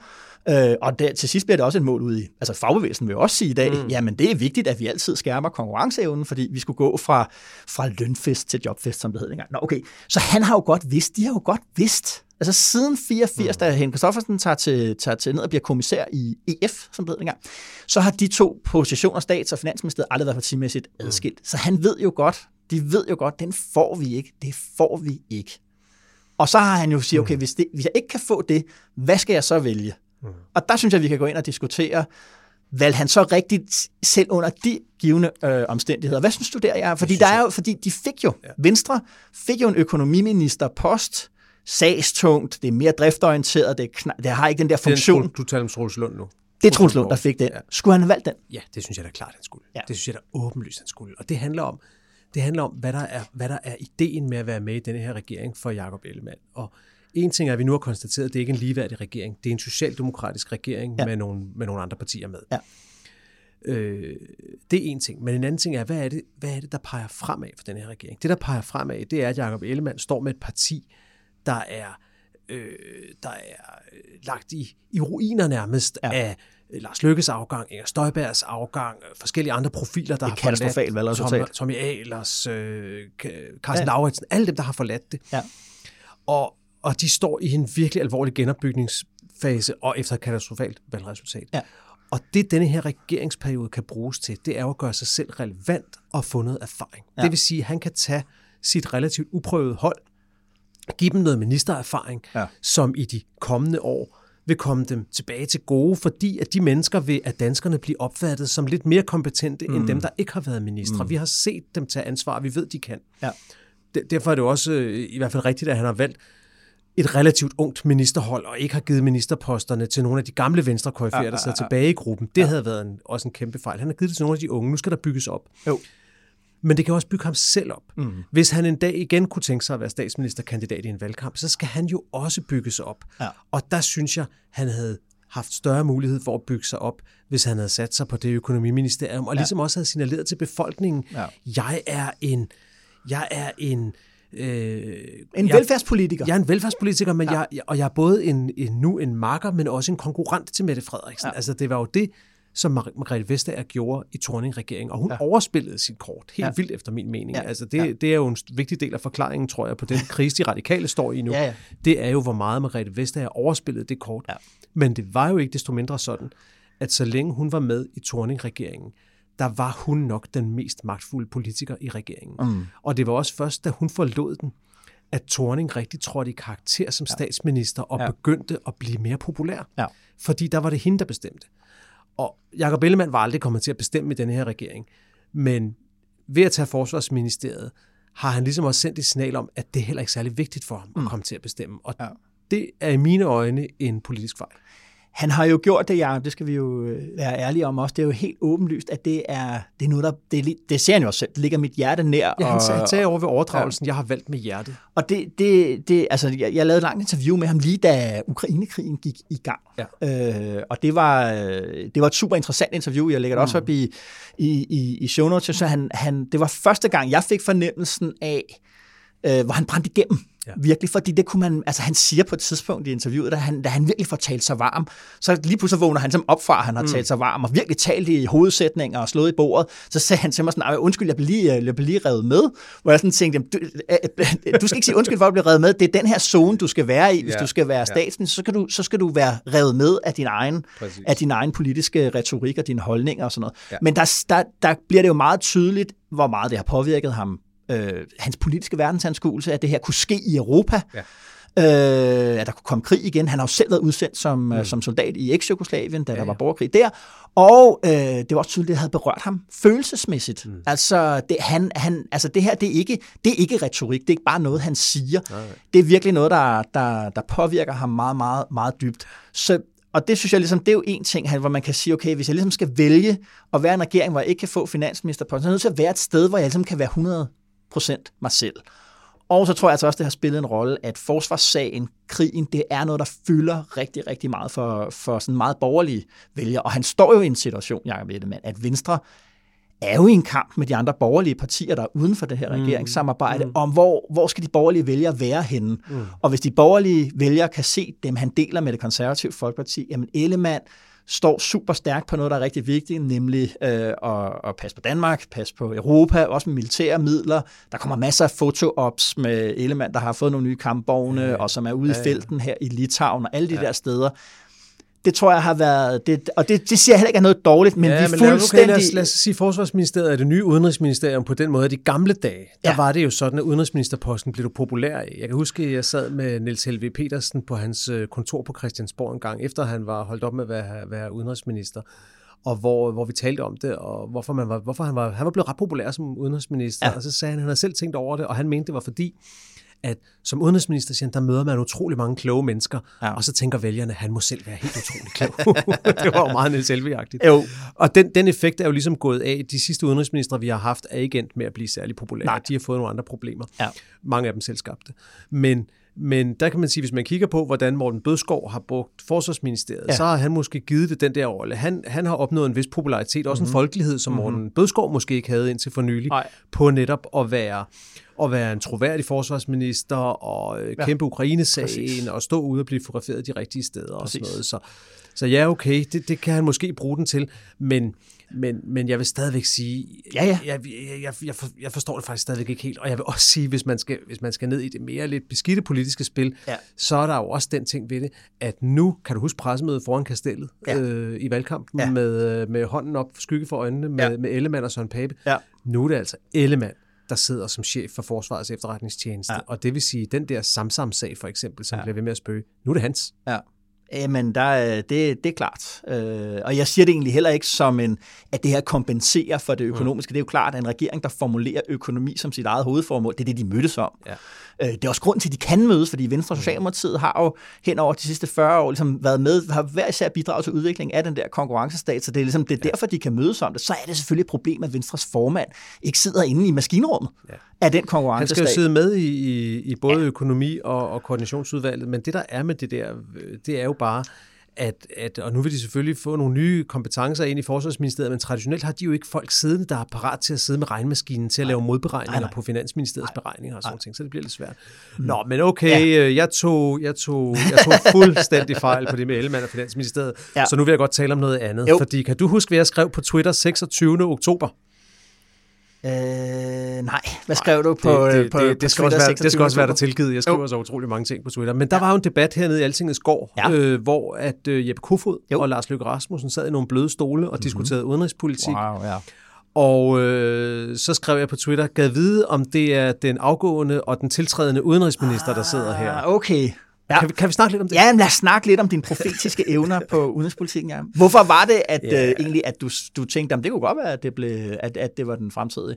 Øh, og der, til sidst bliver det også et mål ude i, altså fagbevægelsen vil jo også sige i dag, mm. jamen det er vigtigt, at vi altid skærmer konkurrenceevnen, fordi vi skulle gå fra, fra lønfest til jobfest, som det hed engang. Nå okay, så han har jo godt vidst, de har jo godt vidst. Altså siden fireogfirs, mm. da Henrik Kristoffersen tager til, tager til ned og bliver kommissær i E F, som det hed engang, så har de to positioner, stats- og finansministeriet, aldrig været partimæssigt adskilt. Mm. Så han ved jo godt, de ved jo godt, den får vi ikke, det får vi ikke. Og så har han jo siger, okay, hvis, det, hvis jeg ikke kan få det, hvad skal jeg så vælge? Mm. Og der synes jeg, vi kan gå ind og diskutere, valgte han så rigtigt selv under de givende øh, omstændigheder? Hvad synes du der, ja? Fordi, der er jo, fordi de fik jo, ja. Venstre fik jo en økonomiministerpost, sagstungt, det er mere driftorienteret, det, kn- det har ikke den der funktion. Den, du taler om Troels Lund nu. Det er Troels Lund, der fik den. Ja. Skulle han have valgt den? Ja, det synes jeg da klart, han skulle. Ja. Det synes jeg da åbenlyst, han skulle. Og det handler om, det handler om hvad, der er, hvad der er ideen med at være med i denne her regering for Jakob Ellemann. Og en ting er, at vi nu har konstateret, at det ikke er en ligeværdig regering. Det er en socialdemokratisk regering ja. med, nogle, med nogle andre partier med. Ja. Øh, det er en ting. Men en anden ting er, hvad er det, hvad er det der peger fremad for den her regering? Det, der peger fremad, det er, at Jakob Ellemann står med et parti, der er, øh, der er lagt i, i ruiner nærmest ja. af Lars Løkkes afgang, Inger Støjbergs afgang, forskellige andre profiler, der har forladt, Tom, Tommy Ahlers, øh, Carsten ja. Lauritsen, alle dem, der har forladt det. Ja. Og, og de står i en virkelig alvorlig genopbygningsfase, og efter et katastrofalt valgresultat. Ja. Og det, denne her regeringsperiode kan bruges til, det er jo at gøre sig selv relevant og få noget erfaring. Ja. Det vil sige, at han kan tage sit relativt uprøvede hold, give dem noget ministererfaring, ja. som i de kommende år vil komme dem tilbage til gode, fordi at de mennesker vil, at danskerne bliver opfattet som lidt mere kompetente mm. end dem, der ikke har været ministre. Mm. Vi har set dem tage ansvar, vi ved, de kan. Ja. Derfor er det også i hvert fald rigtigt, at han har valgt et relativt ungt ministerhold, og ikke har givet ministerposterne til nogle af de gamle venstrekoryfærer, ja, ja, ja. der sidder tilbage i gruppen. Det ja. havde været en, også en kæmpe fejl. Han har givet det til nogle af de unge. Nu skal der bygges op. Jo. Men det kan også bygge ham selv op. Mm. Hvis han en dag igen kunne tænke sig at være statsministerkandidat i en valgkamp, så skal han jo også bygges op. Ja. Og der synes jeg, han havde haft større mulighed for at bygge sig op, hvis han havde sat sig på det økonomiministerium, og ja. ligesom også havde signaleret til befolkningen, ja. jeg er en... Jeg er en Øh, en jeg, velfærdspolitiker. Jeg er en velfærdspolitiker, men ja. jeg, og jeg er både en, en, nu en makker, men også en konkurrent til Mette Frederiksen. Ja. Altså, det var jo det, som Margrethe Vestager gjorde i Thorning-regeringen, og hun ja. overspillede sit kort helt ja. vildt efter min mening. Ja. Altså, det, ja. det er jo en vigtig del af forklaringen, tror jeg, på den krise, de radikale står i nu. Ja, ja. Det er jo, hvor meget Margrethe Vestager overspillede det kort. Ja. Men det var jo ikke desto mindre sådan, at så længe hun var med i Thorning-regeringen, der var hun nok den mest magtfulde politiker i regeringen. Mm. Og det var også først, da hun forlod den, at Thorning rigtig trådte i karakter som ja. statsminister og ja. begyndte at blive mere populær. Ja. Fordi der var det hende, der bestemte. Og Jakob Ellemann var aldrig kommet til at bestemme i denne her regering. Men ved at tage forsvarsministeriet, har han ligesom også sendt et signal om, at det heller ikke er særlig vigtigt for ham mm. at komme til at bestemme. Og ja. det er i mine øjne en politisk fejl. Han har jo gjort det, ja, det skal vi jo være ærlige om også. Det er jo helt åbenlyst, at det er, det er noget, der... Det, det ser han jo også selv. Det ligger mit hjerte nær. Ja, han sagde, han sagde over ved overdragelsen, ja. jeg har valgt med hjertet. Og det... det, det altså, jeg, jeg lavede et langt interview med ham lige da Ukrainekrigen gik i gang. Ja. Øh, og det var, det var et super interessant interview. Jeg lægger det også op mm. i, i, i show notes. Så han, han, det var første gang, jeg fik fornemmelsen af, øh, hvor han brændte igennem. Ja. Virkelig, fordi det kunne man, altså han siger på et tidspunkt i interviewet, da han, da han virkelig får talt sig varm, så lige pludselig vågner han som op fra, at han har mm. talt sig varm, og virkelig talt i hovedsætninger og slået i bordet, så sagde han til mig sådan, undskyld, jeg blev lige, jeg blev lige revet med, hvor jeg sådan tænkte, du, du skal ikke sige undskyld for at blive revet med, det er den her zone, du skal være i, hvis ja. du skal være statsminister, så skal du, så skal du være revet med af din egen, af din egen politiske retorik og dine holdninger og sådan noget. Ja. Men der, der, der bliver det jo meget tydeligt, hvor meget det har påvirket ham. Øh, hans politiske verdensanskuelse, at det her kunne ske i Europa, ja. øh, at der kunne komme krig igen. Han har jo selv været udsendt som, mm. som soldat i eks-Jugoslavien, da ja, ja. der var borgerkrig der, og øh, det var også tydeligt, at det havde berørt ham følelsesmæssigt. Mm. Altså, det, han, han, altså det her, det er, ikke, det er ikke retorik, det er ikke bare noget, han siger. Nej. Det er virkelig noget, der, der, der påvirker ham meget, meget, meget dybt. Så Og det synes jeg ligesom, det er jo en ting, hvor man kan sige, okay, hvis jeg ligesom skal vælge at være en regering, hvor jeg ikke kan få finansminister på, så er jeg nødt til at være et sted, hvor jeg ligesom kan være hundrede procent mig selv. Og så tror jeg altså også, det har spillet en rolle, at forsvarssagen, krigen, det er noget, der fylder rigtig, rigtig meget for, for sådan meget borgerlige vælgere. Og han står jo i en situation, Jakob Ellemann, at Venstre er jo i en kamp med de andre borgerlige partier, der er uden for det her mm. regeringssamarbejde, mm. om hvor, hvor skal de borgerlige vælgere være henne. Mm. Og hvis de borgerlige vælgere kan se dem, han deler med det konservative Folkeparti, jamen Ellemann står super stærkt på noget, der er rigtig vigtigt, nemlig øh, at, at passe på Danmark, passe på Europa, også med militære midler. Der kommer masser af foto-ops med Ellemann, der har fået nogle nye kampvogne, ja, ja. og som er ude ja, ja. i felten her i Litauen og alle de ja. der steder. Det tror jeg har været... Det, og det, det siger heller ikke er noget dårligt, men ja, vi men fuldstændig... Lad os, lad, os, lad os sige, Forsvarsministeriet er det nye udenrigsministerium på den måde, at i gamle dage, ja. Der var det jo sådan, at udenrigsministerposten blev du populær i. Jeg kan huske, at jeg sad med Niels Helveg Petersen på hans kontor på Christiansborg en gang, efter han var holdt op med at være, være udenrigsminister, og hvor, hvor vi talte om det, og hvorfor, man var, hvorfor han, var, han var blevet ret populær som udenrigsminister. Ja. Og så sagde han, at han havde selv tænkt over det, og han mente, det var fordi... at som udenrigsminister siger, der møder man utrolig mange kloge mennesker, ja. Og så tænker vælgerne, han må selv være helt utrolig klog. Det var jo meget Niels Helveg-agtigt. Jo. Og den, den effekt er jo ligesom gået af. De sidste udenrigsministre, vi har haft, er ikke endt med at blive særlig populære. Nej. De har fået nogle andre problemer. Ja. Mange af dem selvskabte. Men, men der kan man sige, hvis man kigger på, hvordan Morten Bødskov har brugt Forsvarsministeriet, ja. Så har han måske givet det den der rolle. Han, han har opnået en vis popularitet, også mm-hmm. en folkelighed, som Morten mm-hmm. Bødskov måske ikke havde indtil for nylig, nej. På netop at være... at være en troværdig forsvarsminister og kæmpe ja, Ukraine-sagen præcis. Og stå ude og blive fotograferet de rigtige steder og sådan noget. Så, så ja, okay, det, det kan han måske bruge den til, men, men, men jeg vil stadigvæk sige, ja, ja. Jeg, jeg, jeg, jeg forstår det faktisk stadigvæk ikke helt, og jeg vil også sige, hvis man skal, hvis man skal ned i det mere lidt beskidte politiske spil, ja. Så er der jo også den ting ved det, at nu kan du huske pressemødet foran Kastellet ja. øh, i valgkampen ja. med, med hånden op, skygge for øjnene med, ja. Med Ellemann og Søren Pape. Ja. Nu er det altså Ellemann, der sidder som chef for Forsvarets Efterretningstjeneste. Ja. Og det vil sige, den der Samsam-sag for eksempel, som ja. Bliver ved med at spøge, nu er det hans. Ja, jamen, der, det, det er klart. Øh, og jeg siger det egentlig heller ikke som, en, at det her kompenserer for det økonomiske. Mm. Det er jo klart, at en regering, der formulerer økonomi som sit eget hovedformål, det er det, de mødes om. Ja. Øh, det er også grunden til, at de kan mødes, fordi Venstre og Socialdemokratiet har jo hen over de sidste fyrre år ligesom været med, har hver især bidraget til udviklingen af den der konkurrencestat, så det er, ligesom, det er ja. Derfor, de kan mødes om det. Så er det selvfølgelig et problem, at Venstres formand ikke sidder inde i maskinrummet ja. Af den konkurrencestat. Han skal jo sidde med i, i, i både ja. Økonomi og, og koordinationsudvalget, men det, der er med det der, det er jo bare, at, at, og nu vil de selvfølgelig få nogle nye kompetencer ind i Forsvarsministeriet, men traditionelt har de jo ikke folk siddende, der er parat til at sidde med regnmaskinen til at nej. Lave modberegninger nej, nej. På Finansministeriets nej, beregninger og sådan nej. Ting, så det bliver lidt svært. Mm. Nå, men okay, ja. jeg, tog, jeg, tog, jeg tog fuldstændig fejl på det med Ellemann og Finansministeriet, ja. Så nu vil jeg godt tale om noget andet, jo. Fordi kan du huske, hvad jeg skrev på Twitter seksogtyvende oktober? Øh, nej, hvad skrev nej, du på, det, det, på, det, på det skal Twitter? Også være, det skal også være der tilgivet. Jeg skriver oh. så utrolig mange ting på Twitter. Men der ja. Var jo en debat hernede i Altingets gård, ja. øh, hvor at øh, Jeppe Kofod jo. Og Lars Løkke Rasmussen sad i nogle bløde stole og mm-hmm. diskuterede udenrigspolitik. Wow, ja. Og øh, så skrev jeg på Twitter, gad vide, om det er den afgående og den tiltrædende udenrigsminister, ah, der sidder her. Okay. Ja. Kan, vi, kan vi snakke lidt om det? Ja, lad os snakke lidt om dine profetiske evner på udenrigspolitikken. Ja. Hvorfor var det at, ja. øh, egentlig, at du, du tænkte, at det kunne godt være, at det, blev, at, at det var den fremtidige?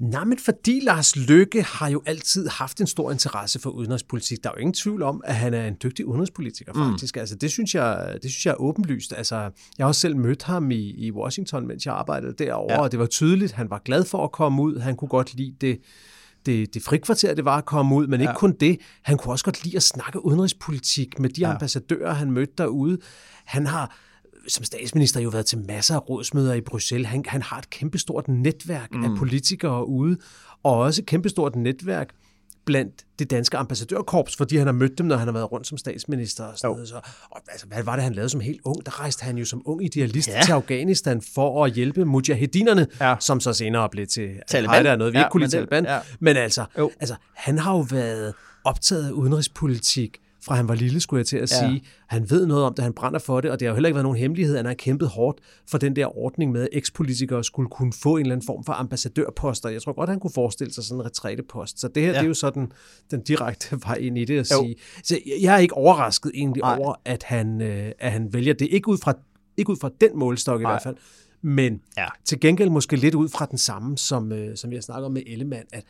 Nej, men fordi Lars Løkke har jo altid haft en stor interesse for udenrigspolitik. Der er jo ingen tvivl om, at han er en dygtig udenrigspolitiker faktisk. Mm. Altså, det, synes jeg, det synes jeg er åbenlyst. Altså, jeg har også selv mødt ham i, i Washington, mens jeg arbejdede derovre, ja. Og det var tydeligt, han var glad for at komme ud. Han kunne godt lide det. Det, det frikvarter, det var at komme ud, men ikke ja. Kun det. Han kunne også godt lide at snakke udenrigspolitik med de ja. Ambassadører, han mødte derude. Han har som statsminister jo været til masser af rådsmøder i Bruxelles. Han, han har et kæmpestort netværk mm. af politikere ude, og også et kæmpestort netværk blandt det danske ambassadørkorps, fordi han har mødt dem, når han har været rundt som statsminister. Og sådan noget. Så, og, altså, hvad var det, han lavede som helt ung? Der rejste han jo som ung idealist ja. Til Afghanistan for at hjælpe mujahedinerne, ja. Som så senere blev til Taliban. Der er noget, vi ja, ikke kunne lide Taliban. Ja. Men altså, altså, han har jo været optaget af udenrigspolitik, fra han var lille, skulle jeg til at ja. Sige. Han ved noget om det, han brænder for det, og det har jo heller ikke været nogen hemmelighed, han har kæmpet hårdt for den der ordning med, at ekspolitikere skulle kunne få en eller anden form for ambassadørposter. Jeg tror godt, han kunne forestille sig sådan en retrætepost. Så det her, ja. Det er jo sådan den direkte vej ind i det at jo. Sige. Så jeg er ikke overrasket egentlig nej. Over, at han, øh, at han vælger det. Ikke ud fra, ikke ud fra den målestok i nej. Hvert fald, men ja. Til gengæld måske lidt ud fra den samme, som, øh, som jeg snakker om med Ellemann, at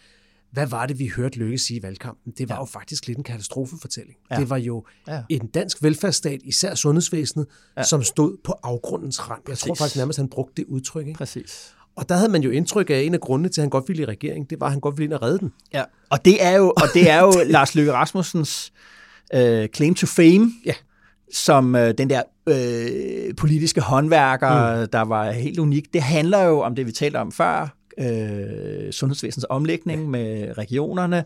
hvad var det, vi hørte Løkke sige i valgkampen? Det var ja. Jo faktisk lidt en katastrofefortælling. Ja. Det var jo ja. En dansk velfærdsstat, især sundhedsvæsenet, ja. Som stod på afgrundens rand. Jeg præcis. Tror faktisk nærmest, han brugte det udtryk. Ikke? Præcis. Og der havde man jo indtryk af, at en af grundene til, at han godt ville i regeringen, det var, at han godt ville ind og redde den. Ja. Og det er jo, og det er jo Lars Løkke Rasmussens øh, claim to fame, ja. Som øh, den der øh, politiske håndværker, mm. der var helt unik. Det handler jo om det, vi talte om før, Øh, sundhedsvæsenets omlægning ja. Med regionerne,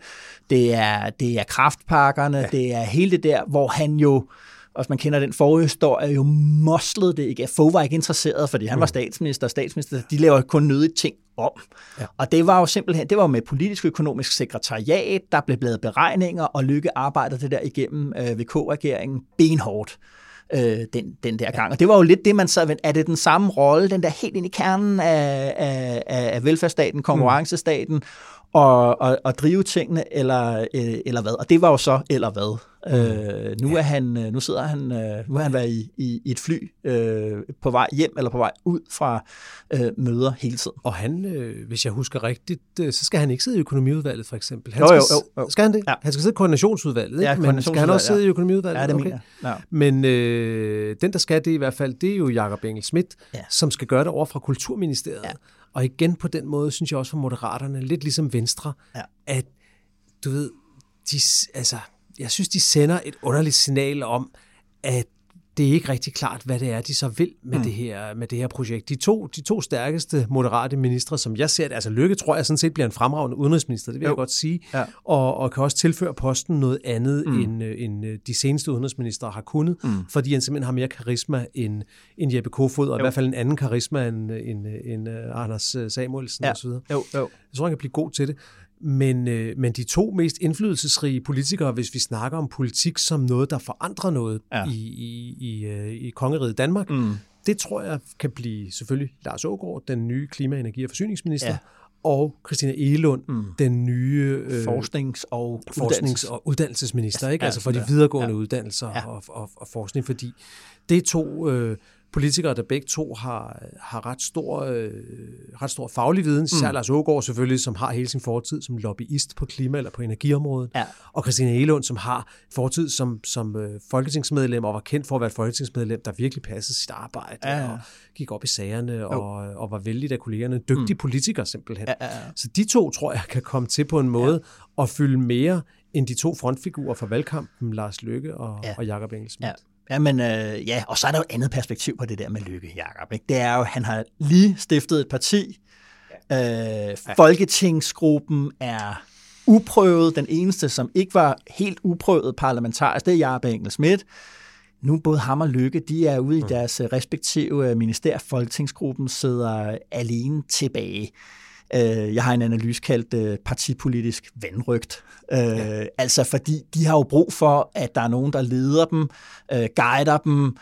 det er, det er kraftpakkerne, ja. Det er hele det der, hvor han jo, også man kender den forhistorie, jo moslede det ikke. Fogh var ikke interesseret, fordi han mm. var statsminister, og statsminister, de laver kun nødigt ting om. Ja. Og det var jo simpelthen, det var med politisk-økonomisk sekretariat, der blev lavet beregninger, og Løkke arbejdede det der igennem øh, V K-regeringen benhårdt. øh, den, den der gang. Og det var jo lidt det, man sad, er det den samme rolle, den der helt ind i kernen af, af, af velfærdsstaten, konkurrencestaten, og, og, og drive tingene, eller, øh, eller hvad? Og det var jo så, eller hvad? Øh, nu, er han, nu sidder han, nu har han været i, i, i et fly øh, på vej hjem, eller på vej ud fra øh, møder hele tiden. Og han, øh, hvis jeg husker rigtigt, øh, så skal han ikke sidde i økonomiudvalget, for eksempel. Han skal, jo, jo, jo. Skal han det? Ja. Han skal sidde i koordinationsudvalget, ikke? Ja, men skal han også sidde ja. i økonomiudvalget? Ja, det okay. mener jeg. Ja. Men øh, den, der skal det i hvert fald, det er jo Jakob Engel-Schmidt, ja. som skal gøre det over fra Kulturministeriet. Ja. Og igen på den måde, synes jeg også for Moderaterne, lidt ligesom Venstre, ja. at du ved, de, altså, jeg synes, de sender et underligt signal om, at det er ikke rigtig klart, hvad det er, de så vil med, mm. det, her, med det her projekt. De to, de to stærkeste moderate ministre, som jeg ser det, altså Løkke, tror jeg sådan set bliver en fremragende udenrigsminister, det vil jo. jeg godt sige, ja. og, og kan også tilføre posten noget andet, mm. end, end de seneste udenrigsministre har kunnet, mm. fordi han simpelthen har mere karisma end, end Jeppe Kofod, og jo. i hvert fald en anden karisma end, end, end Anders Samuelsen ja. osv. Jo. Jo. Jeg tror, han kan blive god til det. Men, øh, men de to mest indflydelsesrige politikere, hvis vi snakker om politik som noget, der forandrer noget ja. i, i, i, øh, i kongeriget Danmark, mm. det tror jeg kan blive selvfølgelig Lars Aagaard, den nye klima-, energi- og forsyningsminister, ja. og Christina Egelund, mm. den nye øh, forsknings- og, forsknings- og uddannelsesminister, ikke? Ja, altså for de videregående ja. uddannelser ja. Og, og, og forskning, fordi det er to... Øh, politikere, der begge to har, har ret, stor, øh, ret stor faglig viden, især mm. Lars Aagaard selvfølgelig, som har hele sin fortid som lobbyist på klima- eller på energiområdet, ja. og Christina Egelund, som har fortid som, som øh, folketingsmedlem, og var kendt for at være et folketingsmedlem, der virkelig passede sit arbejde, ja, ja. og gik op i sagerne, og, og var vældig af kollegerne. Dygtige mm. politikere simpelthen. Ja, ja, ja. Så de to, tror jeg, kan komme til på en måde ja. at fylde mere end de to frontfigurer fra valgkampen, Lars Løkke og, ja. og Jakob Engel-Schmidt. Ja. Ja, men øh, ja, og så er der jo et andet perspektiv på det der med Løkke, Jakob. Ikke? Det er jo, han har lige stiftet et parti. Ja. Øh, Folketingsgruppen er uprøvet. Den eneste, som ikke var helt uprøvet parlamentarisk, det er Jakob Engel-Schmidt. Nu både ham og Løkke, de er ude i deres respektive minister. Folketingsgruppen sidder alene tilbage. Jeg har en analyse kaldt partipolitisk vanrygt. Ja. Altså fordi de har jo brug for, at der er nogen, der leder dem, guider dem,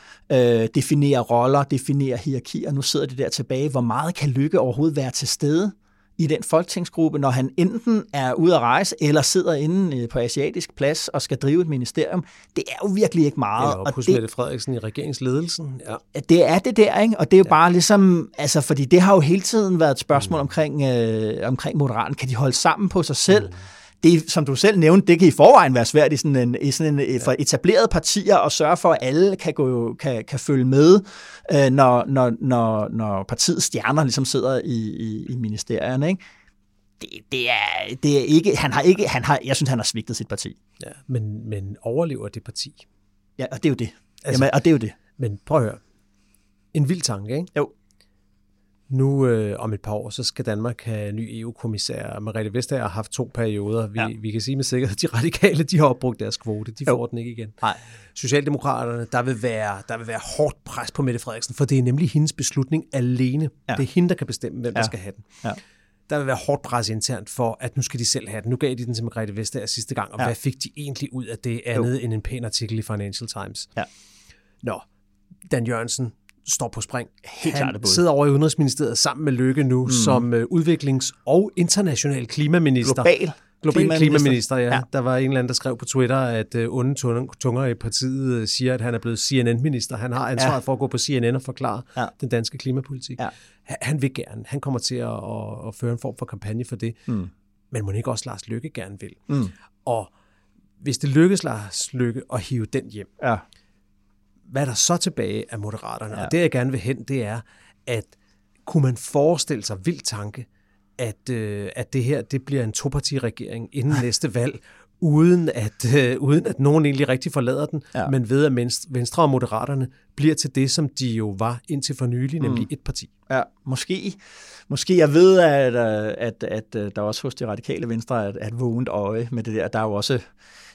definerer roller, definerer hierarkier. Nu sidder de der tilbage. Hvor meget kan Løkke overhovedet være til stede i den folketingsgruppe, når han enten er ude at rejse, eller sidder inde på asiatisk plads og skal drive et ministerium? Det er jo virkelig ikke meget. Eller hos Mette Frederiksen i regeringsledelsen. Ja. Det er det der, ikke? Og det er jo ja. bare ligesom, altså, fordi det har jo hele tiden været et spørgsmål mm. omkring, øh, omkring Moderaterne. Kan de holde sammen på sig selv? Mm. Det, som du selv nævnte, det kan i forvejen være svært i sådan en, i sådan en, for etablerede partier at sørge for, at alle kan, gå, kan, kan følge med, når, når, når partiets stjerner ligesom sidder i, i, i ministerierne, ikke? Det, det, er, det er ikke, han har ikke, han har, jeg synes, han har svigtet sit parti. Ja, men, men overlever det parti? Ja, og det er jo det. Altså, Jamen, og det er jo det. Men prøv at høre. En vild tanke, ikke? Jo. Nu øh, om et par år, så skal Danmark have ny E U-kommissær. Margrethe Vestager har haft to perioder. Vi, ja. vi kan sige med sikkerhed, at de radikale, de har opbrugt deres kvote. De jo. får den ikke igen. Nej. Socialdemokraterne, der vil, være, der vil være hårdt pres på Mette Frederiksen, for det er nemlig hendes beslutning alene. Ja. Det er hende, der kan bestemme, hvem ja. der skal have den. Ja. Der vil være hårdt pres internt for, at nu skal de selv have den. Nu gav de den til Margrethe Vestager sidste gang, og ja. hvad fik de egentlig ud af det andet jo. end en pæn artikel i Financial Times? Ja. Nå, Dan Jørgensen står på spring. Helt Han klart, sidder over i Udenrigsministeriet sammen med Løkke nu, mm. som uh, udviklings- og international klimaminister. Global. Global klimaminister, klimaminister ja. ja. Der var en eller anden, der skrev på Twitter, at uh, onde tunger i partiet uh, siger, at han er blevet C N N-minister. Han har ansvaret ja. for at gå på C N N og forklare ja. den danske klimapolitik. Ja. Han vil gerne. Han kommer til at, at, at føre en form for kampagne for det. Mm. Men må ikke også Lars Løkke gerne vil. Mm. Og hvis det lykkes Lars Løkke at hive den hjem, ja. hvad er der så tilbage af Moderaterne? Ja. Og det, jeg gerne vil hen, det er, at kunne man forestille sig, vild tanke, at, øh, at det her det bliver en topartiregering inden næste valg, uden at, øh, uden at nogen egentlig rigtig forlader den, ja. men ved at Venstre og Moderaterne bliver til det, som de jo var indtil for nylig, mm. nemlig et parti. Ja, måske. Måske jeg ved, at, at, at, at der også hos de radikale Venstre er et vågent øje med det der. Der er jo også...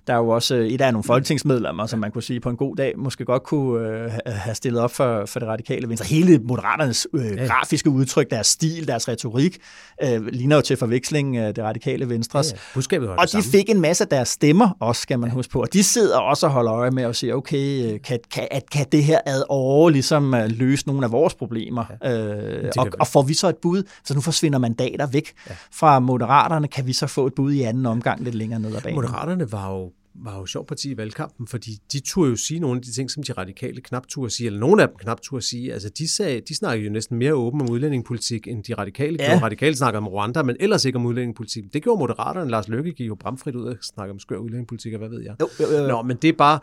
Der er jo også et af nogle folketingsmedlemmer, som man kunne sige på en god dag, måske godt kunne øh, have stillet op for, for det radikale venstre. Hele Moderaternes øh, ja. grafiske udtryk, deres stil, deres retorik, øh, ligner jo til forveksling øh, det radikale venstres. Ja, ja. Og de fik en masse af deres stemmer også, skal man ja. huske på. Og de sidder også og holder øje med og siger, okay, kan, kan, at, kan det her ad åre ligesom løse nogle af vores problemer? Ja. Øh, og, og får vi så et bud? Så nu forsvinder mandater væk ja. fra Moderaterne. Kan vi så få et bud i anden omgang lidt længere ned ad banen? Moderaterne var jo var jo sjovt parti i valgkampen, fordi de turde jo sige nogle af de ting, som de radikale knap turde sige, eller nogle af dem knap turde sige. Altså, de, sagde, de snakkede jo næsten mere åben om udlændingepolitik, end de radikale gjorde. Ja. Radikale snakker om Rwanda, men ellers ikke om udlændingepolitik. Det gjorde Moderaterne. Lars Løkke gik jo bramfrit ud og snakkede om skør udlændingepolitik, og hvad ved jeg. Jo, jo, jo. Nå, men det er bare...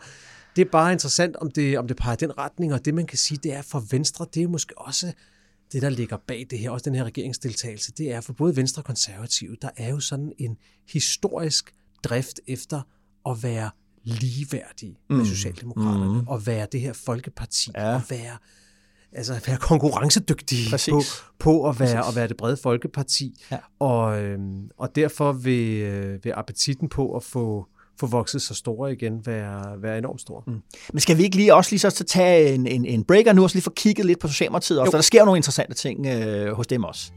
Det er bare interessant, om det, om det peger den retning, og det man kan sige, det er for Venstre, det er måske også det, der ligger bag det her, også den her regeringsdeltagelse, det er for både Venstre og Konservative, der er jo sådan en historisk drift efter at være ligeværdige med mm. Socialdemokraterne, mm. og være det her folkeparti, ja. og være, altså at være konkurrencedygtige på, på at, være, at være det brede folkeparti, ja. og, øhm, og derfor vil, øh, vil appetitten på at få for vokset så store igen, være, være enormt store. Mm. Men skal vi ikke lige også lige så tage en, en, en breaker nu, og så lige få kigget lidt på Socialdemokratiet også? Der sker jo nogle interessante ting øh, hos dem også.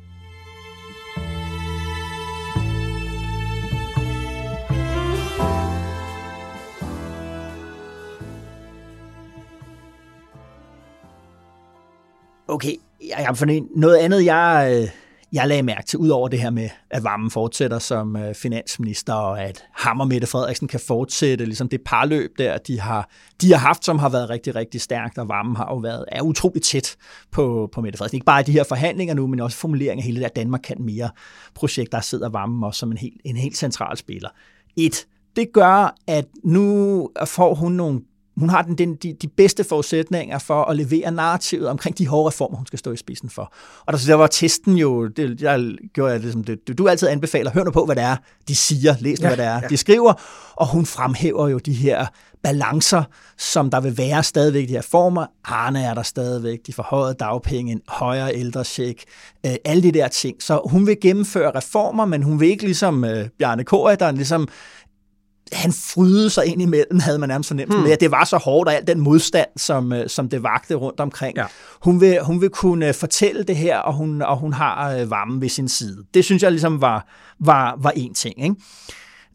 Okay, jeg fornemmer noget andet, jeg... Øh Jeg lagde mærke til, ud over det her med, at Vammen fortsætter som finansminister, og at ham og Mette Frederiksen kan fortsætte ligesom det parløb der, de har, de har haft, som har været rigtig, rigtig stærkt, og Vammen har jo været, er utroligt tæt på, på Mette Frederiksen. Ikke bare de her forhandlinger nu, men også formuleringen af hele det der Danmark kan mere projekt, der sidder Vammen også som en helt, en helt central spiller. Et, det gør, at nu får hun nogle Hun har den, de, de bedste forudsætninger for at levere narrativet omkring de hårde reformer, hun skal stå i spidsen for. Og der, der var testen jo, det, der gjorde jeg ligesom det, du altid anbefaler, hør nu på, hvad det er, de siger, læs nu, ja, hvad det er, ja. de skriver, og hun fremhæver jo de her balancer, som der vil være stadigvæk de her former. Arne er der stadigvæk, de forhøjede dagpenge, en højere ældrecheck, øh, alle de der ting. Så hun vil gennemføre reformer, men hun vil ikke ligesom øh, Bjarne Corydon, ligesom han frydede sig ind imellem, havde man nærmest fornemmelsen med, at det var så hårdt, og al den modstand, som, som det vagte rundt omkring. Ja. Hun, vil, hun vil kunne fortælle det her, og hun, og hun har Vammen ved sin side. Det synes jeg ligesom var, var, var én ting. Ikke?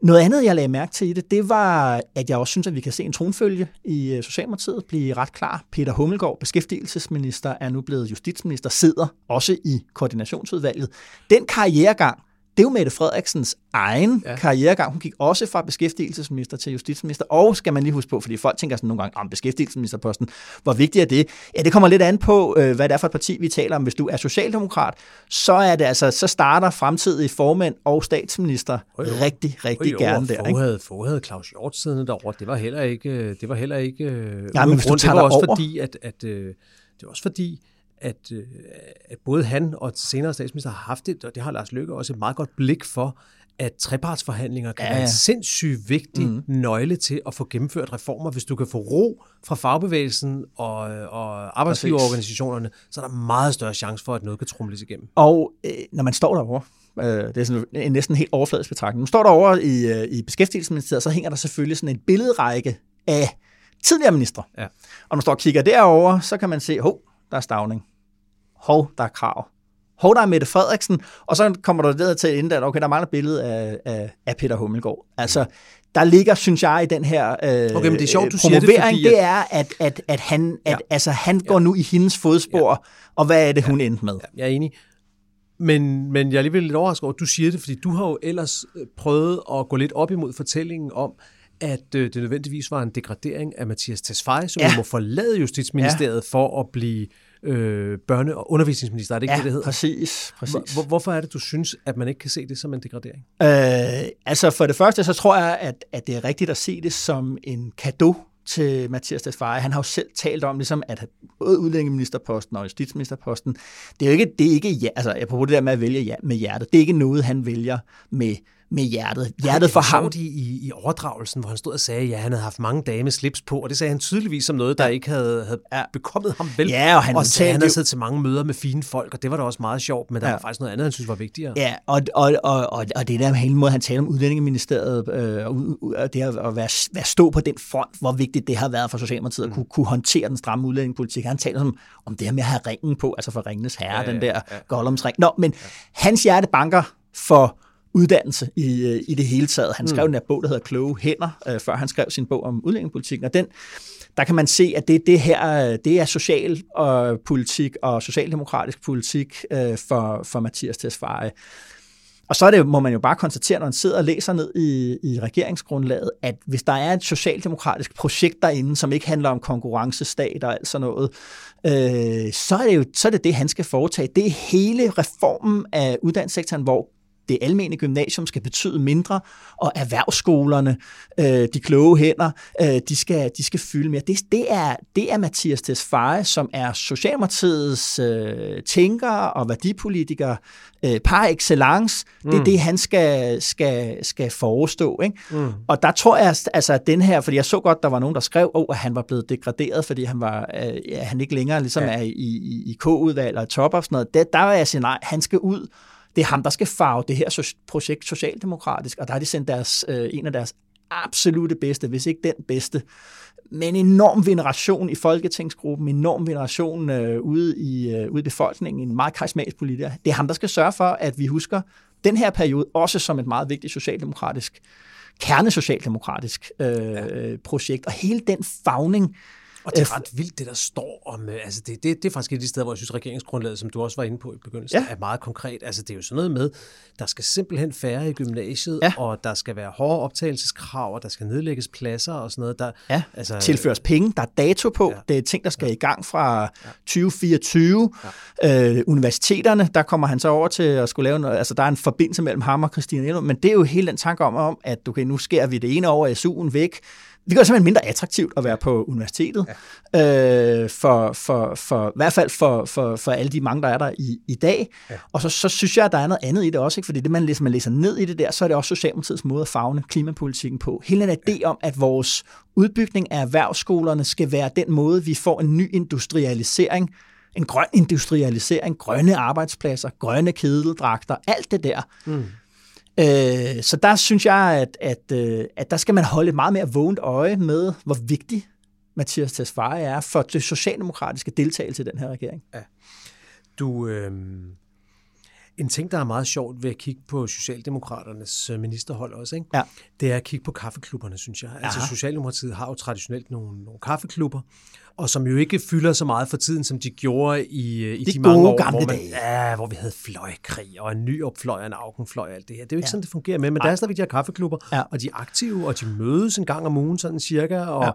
Noget andet, jeg lagde mærke til i det, det var, at jeg også synes, at vi kan se en tronfølge i Socialdemokratiet blive ret klar. Peter Hummelgaard, beskæftigelsesminister, er nu blevet justitsminister, sidder også i koordinationsudvalget. Den karrieregang, det er jo Mette Frederiksens egen ja. karrieregang. Hun gik også fra beskæftigelsesminister til justitsminister, og skal man lige huske på, fordi folk tænker sådan nogle gange, om beskæftigelsesministerposten, hvor vigtigt er det? Ja, det kommer lidt an på, hvad det er for et parti, vi taler om. Hvis du er socialdemokrat, så er det altså, så starter fremtidige formænd og statsminister Øj, rigtig, rigtig Øj, gerne der. Ikke? Forhade, forhade Claus Hjort siddende derovre, det var heller ikke, det var heller ikke, ja, men hvis du tager det var også over. fordi, at, at det var også fordi, At, at både han og senere statsminister har haft det, og det har Lars Løkke også et meget godt blik for, at trepartsforhandlinger kan ja, ja. være en sindssygt vigtig mm. nøgle til at få gennemført reformer. Hvis du kan få ro fra fagbevægelsen og, og arbejdsgiverorganisationerne, så er der meget større chance for, at noget kan trumles igennem. Og øh, når man står derovre, det er sådan en næsten helt overfladisk betragtning, nu står derovre i, i Beskæftigelsesministeriet, så hænger der selvfølgelig sådan en billedrække af tidligere ministre. Ja. Og når man står og kigger derovre, så kan man se, hov, der er Stauning. Hov, der er Krav. Hov, der er Mette Frederiksen. Og så kommer der der til inden, at okay, der mangler et billede af, af, af Peter Hummelgaard. Altså, der ligger, synes jeg, i den her øh, okay, men det er sjovt, du promovering, siger det, fordi det er, at, at, at, han, ja. at altså, han går ja. nu i hendes fodspor, ja. og hvad er det, hun ja. endte med? Ja, jeg er enig. Men, men jeg er alligevel lidt overrasket over, at du siger det, fordi du har jo ellers prøvet at gå lidt op imod fortællingen om, at øh, det nødvendigvis var en degradering af Mathias Tesfaye, som ja. må forlade Justitsministeriet ja. for at blive øh, børne- og undervisningsminister. Er det ikke ja, det, det hedder? præcis. præcis. Hvor, hvorfor er det, du synes, at man ikke kan se det som en degradering? Øh, altså for det første, så tror jeg, at, at det er rigtigt at se det som en cadeau til Mathias Tesfaye. Han har jo selv talt om, ligesom, at både udlændingeministerposten og justitsministerposten, det er jo ikke, det er ikke ja, altså, jeg prøver det der med at vælge ja, med hjertet, det er ikke noget, han vælger med med hjertet. Hjertet for ham. Det var i, i overdragelsen, hvor han stod og sagde, ja, han havde haft mange dage med slips på, og det sagde han tydeligvis som noget, der ikke havde, havde bekommet ham vel. Ja, og han, og sagde, han havde siddet til mange møder med fine folk, og det var da også meget sjovt, men der ja. var faktisk noget andet, han synes var vigtigere. Ja, og, og, og, og, og det der hele måde, han taler om Udlændingeministeriet, øh, og det at være, være stå på den front, hvor vigtigt det har været for Socialdemokratiet, mm. at kunne, kunne håndtere den stramme udlændingepolitik. Han taler om, om det her med at have ringen på, altså for Ringenes Herre, ja, ja, den der ja. Gollumsring. Nå, men ja. hans hjerte banker for uddannelse i, i det hele taget. Han skrev mm. den her bog, der hedder Kloge Hænder, øh, før han skrev sin bog om udlændingepolitikken. Og den, der kan man se, at det, det her det er social øh, politik og socialdemokratisk politik øh, for, for Mathias Tesfaye. Og så er det, må man jo bare konstatere, når man sidder og læser ned i, i regeringsgrundlaget, at hvis der er et socialdemokratisk projekt derinde, som ikke handler om konkurrencestat og alt sådan noget, øh, så er det jo så er det, det, han skal foretage. Det er hele reformen af uddannelsessektoren, hvor det almene gymnasium skal betyde mindre, og erhvervsskolerne, øh, de kloge hænder, øh, de, skal, de skal fylde mere. Det, det, er, det er Mathias Tesfaye, som er Socialdemokratiets øh, tænker og værdipolitiker øh, par excellence. Mm. Det er det, han skal, skal, skal forestå. Ikke? Mm. Og der tror jeg, altså den her, fordi jeg så godt, der var nogen, der skrev, oh, at han var blevet degraderet, fordi han, var, øh, ja, han ikke længere ligesom ja. er i, i, i K-udvalg eller top og sådan noget. Der, der var jeg sige, nej, han skal ud. Det er ham, der skal farve det her projekt socialdemokratisk, og der har de sendt deres, øh, en af deres absolute bedste, hvis ikke den bedste, men enorm veneration i Folketingsgruppen, enorm veneration øh, ude, i, øh, ude i befolkningen, en meget karismatisk politiker. Det er ham, der skal sørge for, at vi husker den her periode også som et meget vigtigt socialdemokratisk, kernesocialdemokratisk øh, ja. projekt, og hele den favning. Og det er ret vildt, det der står om, altså det, det, det er faktisk et af de steder, hvor jeg synes, regeringsgrundlaget, som du også var inde på i begyndelsen, ja. er meget konkret. Altså det er jo sådan noget med, der skal simpelthen færre i gymnasiet, ja. og der skal være hårde optagelseskrav, og der skal nedlægges pladser og sådan noget. Der, ja. altså, tilføres penge, der er dato på, ja. det er ting, der skal ja. i gang fra ja. tyve fireogtyve. Ja. Øh, universiteterne, der kommer han så over til at skulle lave noget, altså der er en forbindelse mellem ham og Christina Egelund, men det er jo hele den tanke om, at okay, nu skærer vi det ene over S U'en væk. Det gør simpelthen mindre attraktivt at være på universitetet, ja. øh, for, for, for, i hvert fald for, for, for alle de mange, der er der i, i dag. Ja. Og så, så synes jeg, at der er noget andet i det også, ikke? Fordi det, man læser, man læser ned i det der, så er det også Socialdemokratiets måde at favne klimapolitikken på. Hele den idé om, at vores udbygning af erhvervsskolerne skal være den måde, vi får en ny industrialisering, en grøn industrialisering, grønne arbejdspladser, grønne kedeldragter, alt det der. Mm. Øh, så der synes jeg, at, at, at der skal man holde et meget mere vågent øje med, hvor vigtig Mathias Tesfaye er for det socialdemokratiske deltagelse i den her regering. Ja. Du, øh, en ting, der er meget sjovt ved at kigge på Socialdemokraternes ministerhold også, ikke? Ja. Det er at kigge på kaffeklubberne, synes jeg. Altså Aha. Socialdemokratiet har jo traditionelt nogle, nogle kaffeklubber, og som jo ikke fylder så meget for tiden, som de gjorde i, i de, de mange år, hvor, man, ja, hvor vi havde fløjkrig, og en ny opfløj og en afgenfløj og alt det her. Det er jo ikke ja. sådan, det fungerer med, men der er stadigvæk de her kaffeklubber, ja. og de er aktive, og de mødes en gang om ugen, sådan cirka, og, ja.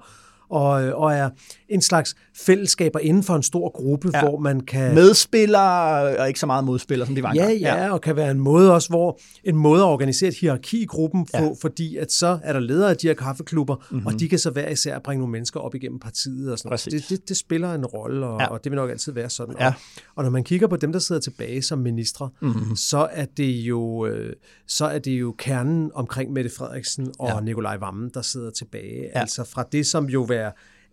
og, og er en slags fællesskaber inden for en stor gruppe, ja. hvor man kan... medspillere, og ikke så meget modspillere, som de var engang. Ja, ja, ja, og kan være en måde også, hvor en måde at organisere et hierarki i gruppen, for, ja. fordi at så er der ledere af de her kaffeklubber, mm-hmm. og de kan så hver især bringe nogle mennesker op igennem partiet og sådan noget. Det, det, det spiller en rolle, og, ja. og det vil nok altid være sådan. Ja. Og, og når man kigger på dem, der sidder tilbage som ministre, mm-hmm. så, er det jo, så er det jo kernen omkring Mette Frederiksen og ja. Nikolaj Vammen, der sidder tilbage. Ja. Altså fra det, som jo er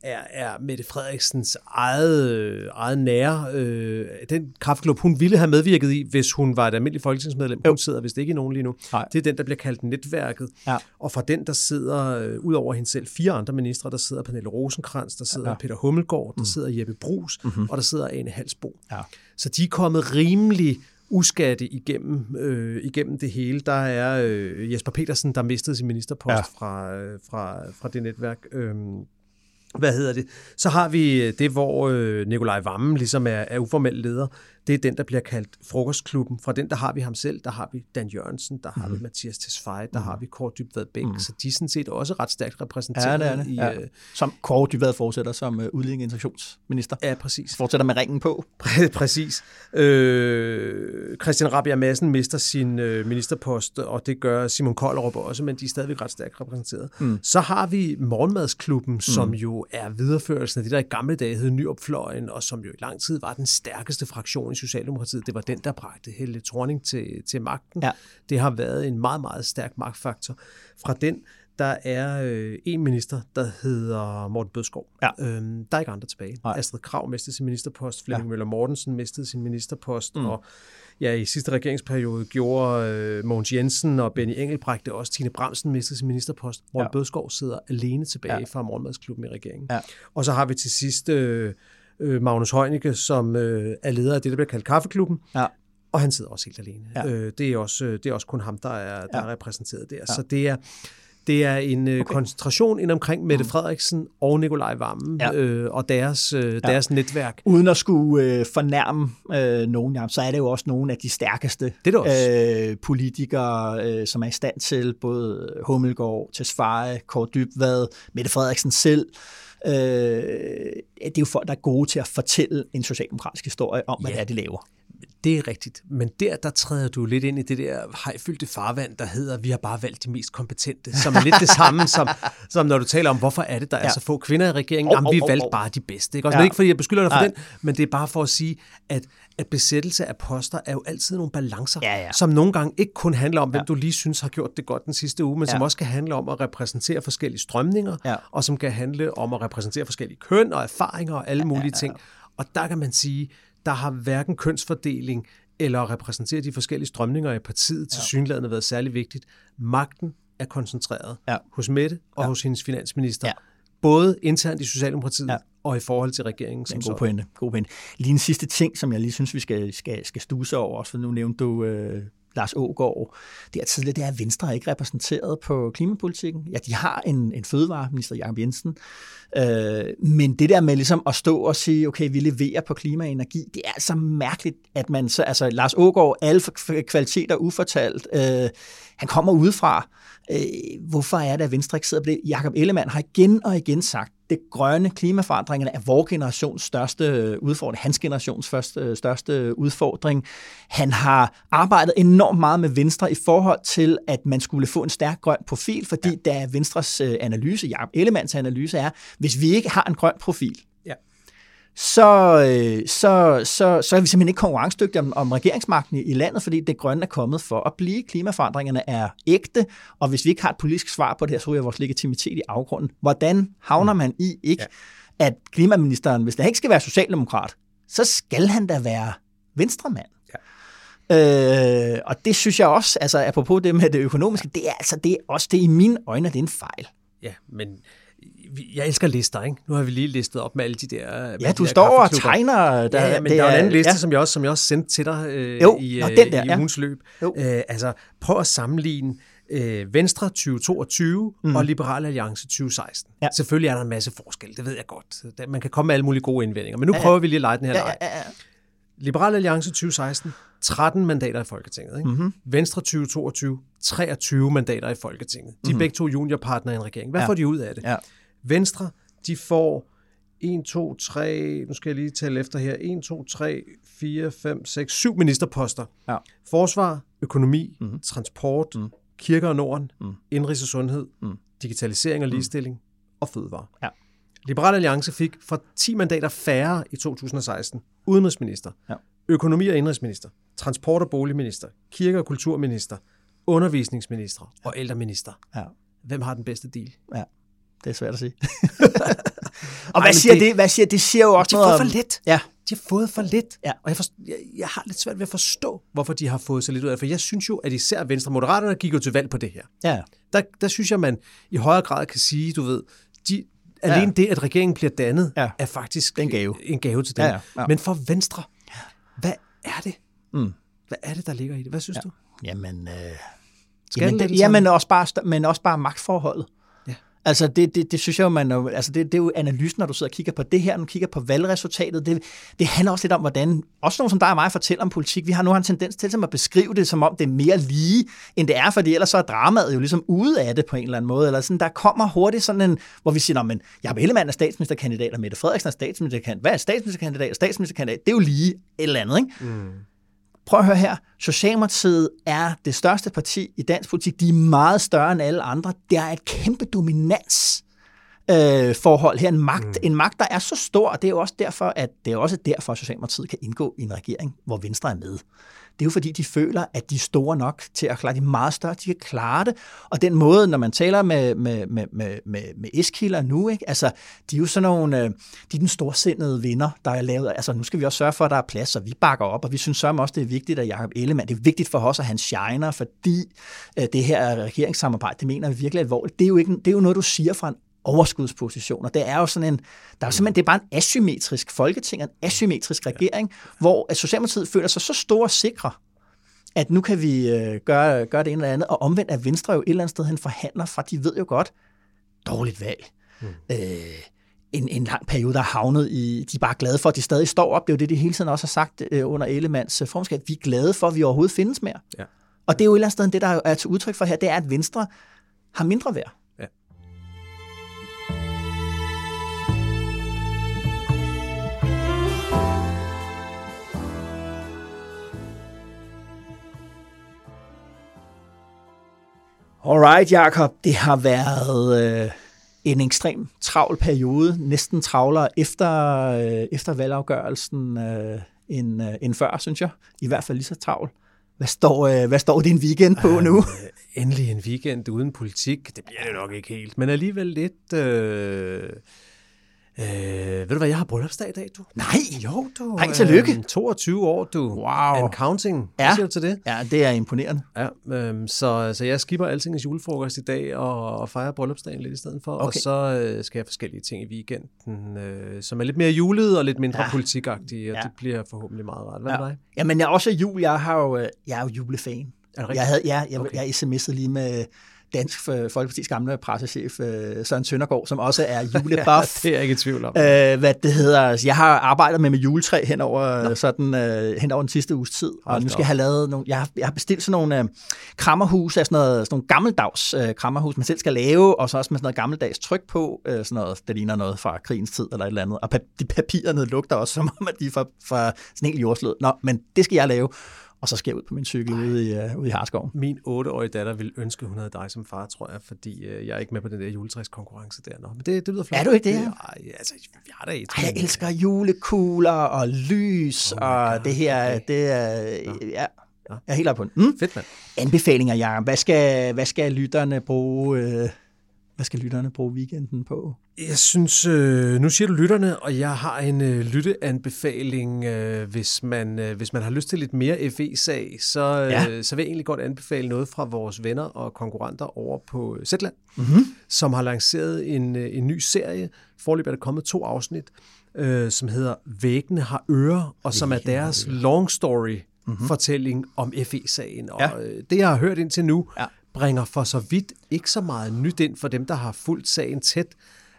Er, er Mette Frederiksens eget, eget nære, øh, den kaffeklub, hun ville have medvirket i, hvis hun var et almindeligt folketingsmedlem. Hun sidder vist ikke i nogen lige nu. Nej. Det er den, der bliver kaldt netværket. Ja. Og fra den, der sidder, øh, ud over hende selv, fire andre ministre, der sidder Pernille Rosenkrantz, der sidder ja. Peter Hummelgaard, der mm. sidder Jeppe Bruus, mm-hmm. og der sidder Ane Halsbo. Ja. Så de er kommet rimelig uskatte igennem, øh, igennem det hele. Der er øh, Jesper Petersen, der mistede sin ministerpost ja. fra, fra, fra det netværk. Øh, Hvad hedder det? Så har vi det, hvor øh, Nikolaj Vammen ligesom er, er uformel leder. Det er den, der bliver kaldt frokostklubben. Fra den, der har vi ham selv, der har vi Dan Jørgensen, der har mm. vi Mathias Tesfaye, der mm. har vi Kåre Dybvad Bæk. Mm. Så de er sådan set også ret stærkt repræsenteret. Ja, det er det. I, ja. øh, som Kåre Dybvad fortsætter som øh, udlændinge- og integrationsminister. Ja, præcis. Fortsætter med ringen på. Præcis. Øh, Christian Rabjerg Madsen mister sin øh, ministerpost, og det gør Simon Kollerup også, men de er stadigvæk ret stærkt repræsenteret. Mm. Så har vi morgenmadsklubben, som mm. jo jo er videreførelsen af det, der i gamle dage hed Nyopfløjen, og som jo i lang tid var den stærkeste fraktion i Socialdemokratiet. Det var den, der bragte Helle Thorning til, til magten. Ja. Det har været en meget, meget stærk magtfaktor. Fra den, der er øh, en minister, der hedder Morten Bødskov. Ja. Øhm, der er ikke andre tilbage. Nej. Astrid Krag mistede sin ministerpost, Flemming ja. Møller Mortensen mistede sin ministerpost, mm. og ja, i sidste regeringsperiode gjorde øh, Mogens Jensen og Benny Engelbrecht det også. Tine Bramsen mistede sin ministerpost. Morten ja. Bødskov sidder alene tilbage ja. fra morgenmadsklubben i regeringen. Ja. Og så har vi til sidst øh, Magnus Heunicke, som øh, er leder af det, der bliver kaldt Kaffeklubben. Ja. Og han sidder også helt alene. Ja. Øh, det, er også, det er også kun ham, der er, der ja. er repræsenteret der. Ja. Så det er... Det er en okay. koncentration ind omkring Mette Frederiksen og Nikolaj Vammen ja. øh, og deres, øh, deres ja. netværk. Uden at skulle øh, fornærme øh, nogen, jamen, så er det jo også nogle af de stærkeste det det øh, politikere, øh, som er i stand til både Hummelgaard, Tesfaye, Kåre Dybvad, Mette Frederiksen selv. Øh, det er jo folk, der er gode til at fortælle en socialdemokratisk historie om, hvad ja. det er, de laver. Det er rigtigt, men der, der træder du lidt ind i det der hejfyldte farvand, der hedder, vi har bare valgt de mest kompetente, som er lidt det samme, som, som når du taler om, hvorfor er det, der ja. er så få kvinder i regeringen? Oh, Jamen, vi oh, valgte oh, bare de bedste. Ikke? Også ja. ikke, fordi jeg beskylder dig for Ej. den, men det er bare for at sige, at, at besættelse af poster er jo altid nogle balancer, ja, ja. som nogle gange ikke kun handler om, hvem ja. du lige synes har gjort det godt den sidste uge, men ja. som også kan handle om at repræsentere forskellige strømninger, ja. og som kan handle om at repræsentere forskellige køn og erfaringer og alle mulige ja, ja, ja. ting. Og der kan man sige... Der har hverken kønsfordeling eller at repræsentere de forskellige strømninger i partiet til ja. synligheden været særlig vigtigt. Magten er koncentreret ja. hos Mette og ja. hos hendes finansminister. Ja. Både internt i Socialdemokratiet ja. og i forhold til regeringen. Som god pointe. god pointe. Lige en sidste ting, som jeg lige synes, vi skal, skal, skal studse over, også for nu nævnte du... Øh Lars Ågaard, det er tidligere, det er Venstre ikke repræsenteret på klimapolitikken. Ja, de har en, en fødevareminister, Jakob Jensen, øh, men det der med ligesom at stå og sige, okay, vi leverer på klima og energi, det er altså mærkeligt, at man så, altså Lars Ågaard, alle kvaliteter ufortalt, øh, han kommer udefra. Øh, hvorfor er det, at Venstre ikke sidder på det? Jakob Ellemann har igen og igen sagt, det grønne, klimaforandringerne er vores generations største udfordring, hans generations første, største udfordring. Han har arbejdet enormt meget med Venstre i forhold til, at man skulle få en stærk grøn profil, fordi ja. da Venstres analyse, Jakob Ellemanns analyse er, hvis vi ikke har en grøn profil, ja. så, så, så, så er vi simpelthen ikke konkurrencedygtige om, om regeringsmagten i landet, fordi det grønne er kommet for at blive. Klimaforandringerne er ægte, og hvis vi ikke har et politisk svar på det her, så ryger vores legitimitet i afgrunden. Hvordan havner man i ikke, ja. at klimaministeren, hvis der ikke skal være socialdemokrat, så skal han da være venstremand? Ja. Øh, og det synes jeg også, altså apropos det med det økonomiske, det er altså det er også det i mine øjne, det er en fejl. Ja, men... Jeg elsker lister, ikke? Nu har vi lige listet op med alle de der... Ja, du de der står og tegner... Der, ja, ja, men der er en anden liste, ja. som, jeg også, som jeg også sendte til dig øh, jo, i, øh, der, i ugens ja. løb. Øh, altså, prøv at sammenligne øh, Venstre tyve toogtyve mm. og Liberal Alliance tyve seksten. Ja. Selvfølgelig er der en masse forskel, det ved jeg godt. Man kan komme med alle mulige gode indvendinger, men nu ja, ja. prøver vi lige at lege den her ja, leg. Ja, ja, ja. Liberal Alliance tyve seksten, tretten mandater i Folketinget. Ikke? Mm-hmm. Venstre tyve toogtyve, treogtyve mandater i Folketinget. De er mm-hmm. begge to juniorpartnere i en regering. Hvad ja. får de ud af det? Ja. Venstre, de får en, to, tre, nu skal jeg lige tælle efter her, en, to, tre, fire, fem, seks, syv ministerposter. Ja. Forsvar, økonomi, mm-hmm. transport, mm. kirker og Norden, mm. indrigs og sundhed, mm. digitalisering og ligestilling mm. og fødevare. Ja. Liberal Alliance fik for ti mandater færre i to tusind og seksten. Udenrigsminister, ja. økonomi- og indrigsminister, transport- og boligminister, kirke- og kulturminister, undervisningsminister og ældreminister. Ja. Hvem har den bedste deal? Ja. Det er svært at sige. Og hvad Ej, siger det, det? Hvad siger det? Siger jo også de noget. De har fået for lidt. Ja. De har fået for lidt. Ja. Og jeg, forstår, jeg, jeg har lidt svært ved at forstå, hvorfor de har fået så lidt ud af. For jeg synes jo, at især Venstre og Moderaterne gik jo til valg på det her. Ja. Der, der synes jeg, man i højere grad kan sige, du ved, de, alene ja. det, at regeringen bliver dannet, ja. er faktisk en gave, en gave til dem. Ja, ja. Ja. Men for Venstre, hvad er det? Mm. Hvad er det, der ligger i det? Hvad synes ja. du? Jamen, øh, jamen, det, jamen også bare, men også bare magtforholdet. Altså, det, det, det synes jeg jo, man er, altså det, det er jo analysen, når du sidder og kigger på det her, når du kigger på valgresultatet. Det, det handler også lidt om, hvordan, også nogen som dig og mig fortæller om politik, vi har nu har en tendens til at beskrive det, som om det er mere lige, end det er, fordi ellers så er dramaet jo ligesom ude af det på en eller anden måde. Eller sådan, der kommer hurtigt sådan en, hvor vi siger, nå, men Jakob Ellemann er statsministerkandidat, og Mette Frederiksen er statsministerkandidat. Hvad er statsministerkandidat og statsministerkandidat? Det er jo lige et eller andet, ikke? Mm. Prøv at høre her. Socialdemokratiet er det største parti i dansk politik. De er meget større end alle andre. Der er et kæmpe dominans øh, forhold her, en magt, mm. en magt, der er så stor, og det er jo også derfor, at det er også derfor, at Socialdemokratiet kan indgå i en regering, hvor Venstre er med. Det er jo fordi, de føler, at de er store nok til at klare det meget større, de kan klare det, og den måde, når man taler med, med, med, med, med Eskilder nu, ikke? Altså, de er jo sådan nogle, de er den storsindede vinder, der er lavet, altså nu skal vi også sørge for, at der er plads, og vi bakker op, og vi synes også, det er vigtigt, at Jakob Ellemann, det er vigtigt for os, at han shiner, fordi det her regeringssamarbejde, det mener vi virkelig alvorligt. Det er jo, ikke, det er jo noget, du siger fra en overskudspositioner. Det er jo sådan en, der er simpelthen, det er bare en asymmetrisk folketing, en asymmetrisk regering, hvor Socialdemokratiet føler sig så store og sikre, at nu kan vi gøre, gøre det ene eller andet, og omvendt er Venstre jo et eller andet sted, han forhandler fra, de ved jo godt, dårligt valg. Mm. Øh, en, en lang periode, der er havnet i, de er bare glade for, at de stadig står op. Det er jo det, de hele tiden også har sagt under Ellemanns formandskab. Vi er glade for, at vi overhovedet findes mere. Ja. Og det er jo et eller andet sted, det der er til udtryk for her, det er, at Venstre har mindre værd. Alright, Jakob, det har været øh, en ekstrem travl periode, næsten travlere efter, øh, efter valgafgørelsen øh, end, øh, end før, synes jeg. I hvert fald lige så travl. Hvad står, øh, hvad står din weekend på øh, nu? Øh, endelig en weekend uden politik. Det bliver det nok ikke helt, men alligevel lidt... Øh Øh, ved du hvad, jeg har bryllupsdag i dag, du? Nej! Jo, du. Nej, tillykke. Øh, toogtyve år, du. Wow. And counting. Ja. Hvad siger du til det? Ja, det er imponerende. Ja, øh, så, så jeg skipper Altingets julefrokost i dag og, og fejrer bryllupsdagen lidt i stedet for. Okay. Og så øh, skal jeg forskellige ting i weekenden, øh, som er lidt mere julede og lidt mindre ja. politikagtige, og ja. det bliver forhåbentlig meget rart. Hvad ja. med dig? Jamen, jeg er også jul. Jeg, har jo, jeg er jo julefan. Er det rigtigt? Jeg havde, ja, jeg, okay. jeg sms'ede lige med... Dansk Folkepartis gamle pressechef Søren Søndergaard, som også er julebuff. Ja, det er jeg ikke i tvivl om. Æh, hvad det hedder. Jeg har arbejdet med med juletræ hen over sådan øh, hen over den sidste uges tid. Og nu skal jeg have lavet nogle. Jeg har, jeg har bestilt sådan nogle øh, krammerhus, af sådan noget, sådan nogle gammeldags øh, krammerhus, man selv skal lave, og så også med sådan noget gammeldags tryk på, øh, sådan noget, der ligner noget fra krigens tid eller et eller andet. Og pa- de papirerne lugter også som om at de er fra, fra sådan en jordslød. Nå, men det skal jeg lave. Og så skal jeg ud på min cykel ude i, uh, ude i Harskov. Min otteårige datter ville ønske, hun havde dig som far, tror jeg, fordi uh, jeg er ikke med på den der juletræskonkurrence der. Nå, men det, det lyder flot. Er du ikke det? Ej, altså, jeg er da i. Ej, jeg elsker julekugler og lys oh og det her. Okay. Det er... Uh, ja. Jeg er helt op på den. Mm? Fedt, mand. Anbefalinger, Jacob. Hvad skal, hvad skal lytterne bruge... Uh, Hvad skal lytterne bruge weekenden på? Jeg synes, øh, nu siger du lytterne, og jeg har en øh, lytteanbefaling. Øh, hvis, man, øh, hvis man har lyst til lidt mere F E-sag, så, øh, ja. så vil jeg egentlig godt anbefale noget fra vores venner og konkurrenter over på Zetland, mm-hmm. som har lanceret en, en ny serie. Foreløbig er der kommet to afsnit, øh, som hedder Væggene har ører, og som er deres long story-fortælling mm-hmm. om F E-sagen. Og ja. øh, det, jeg har hørt indtil nu... Ja. bringer for så vidt ikke så meget nyt ind for dem, der har fulgt sagen tæt.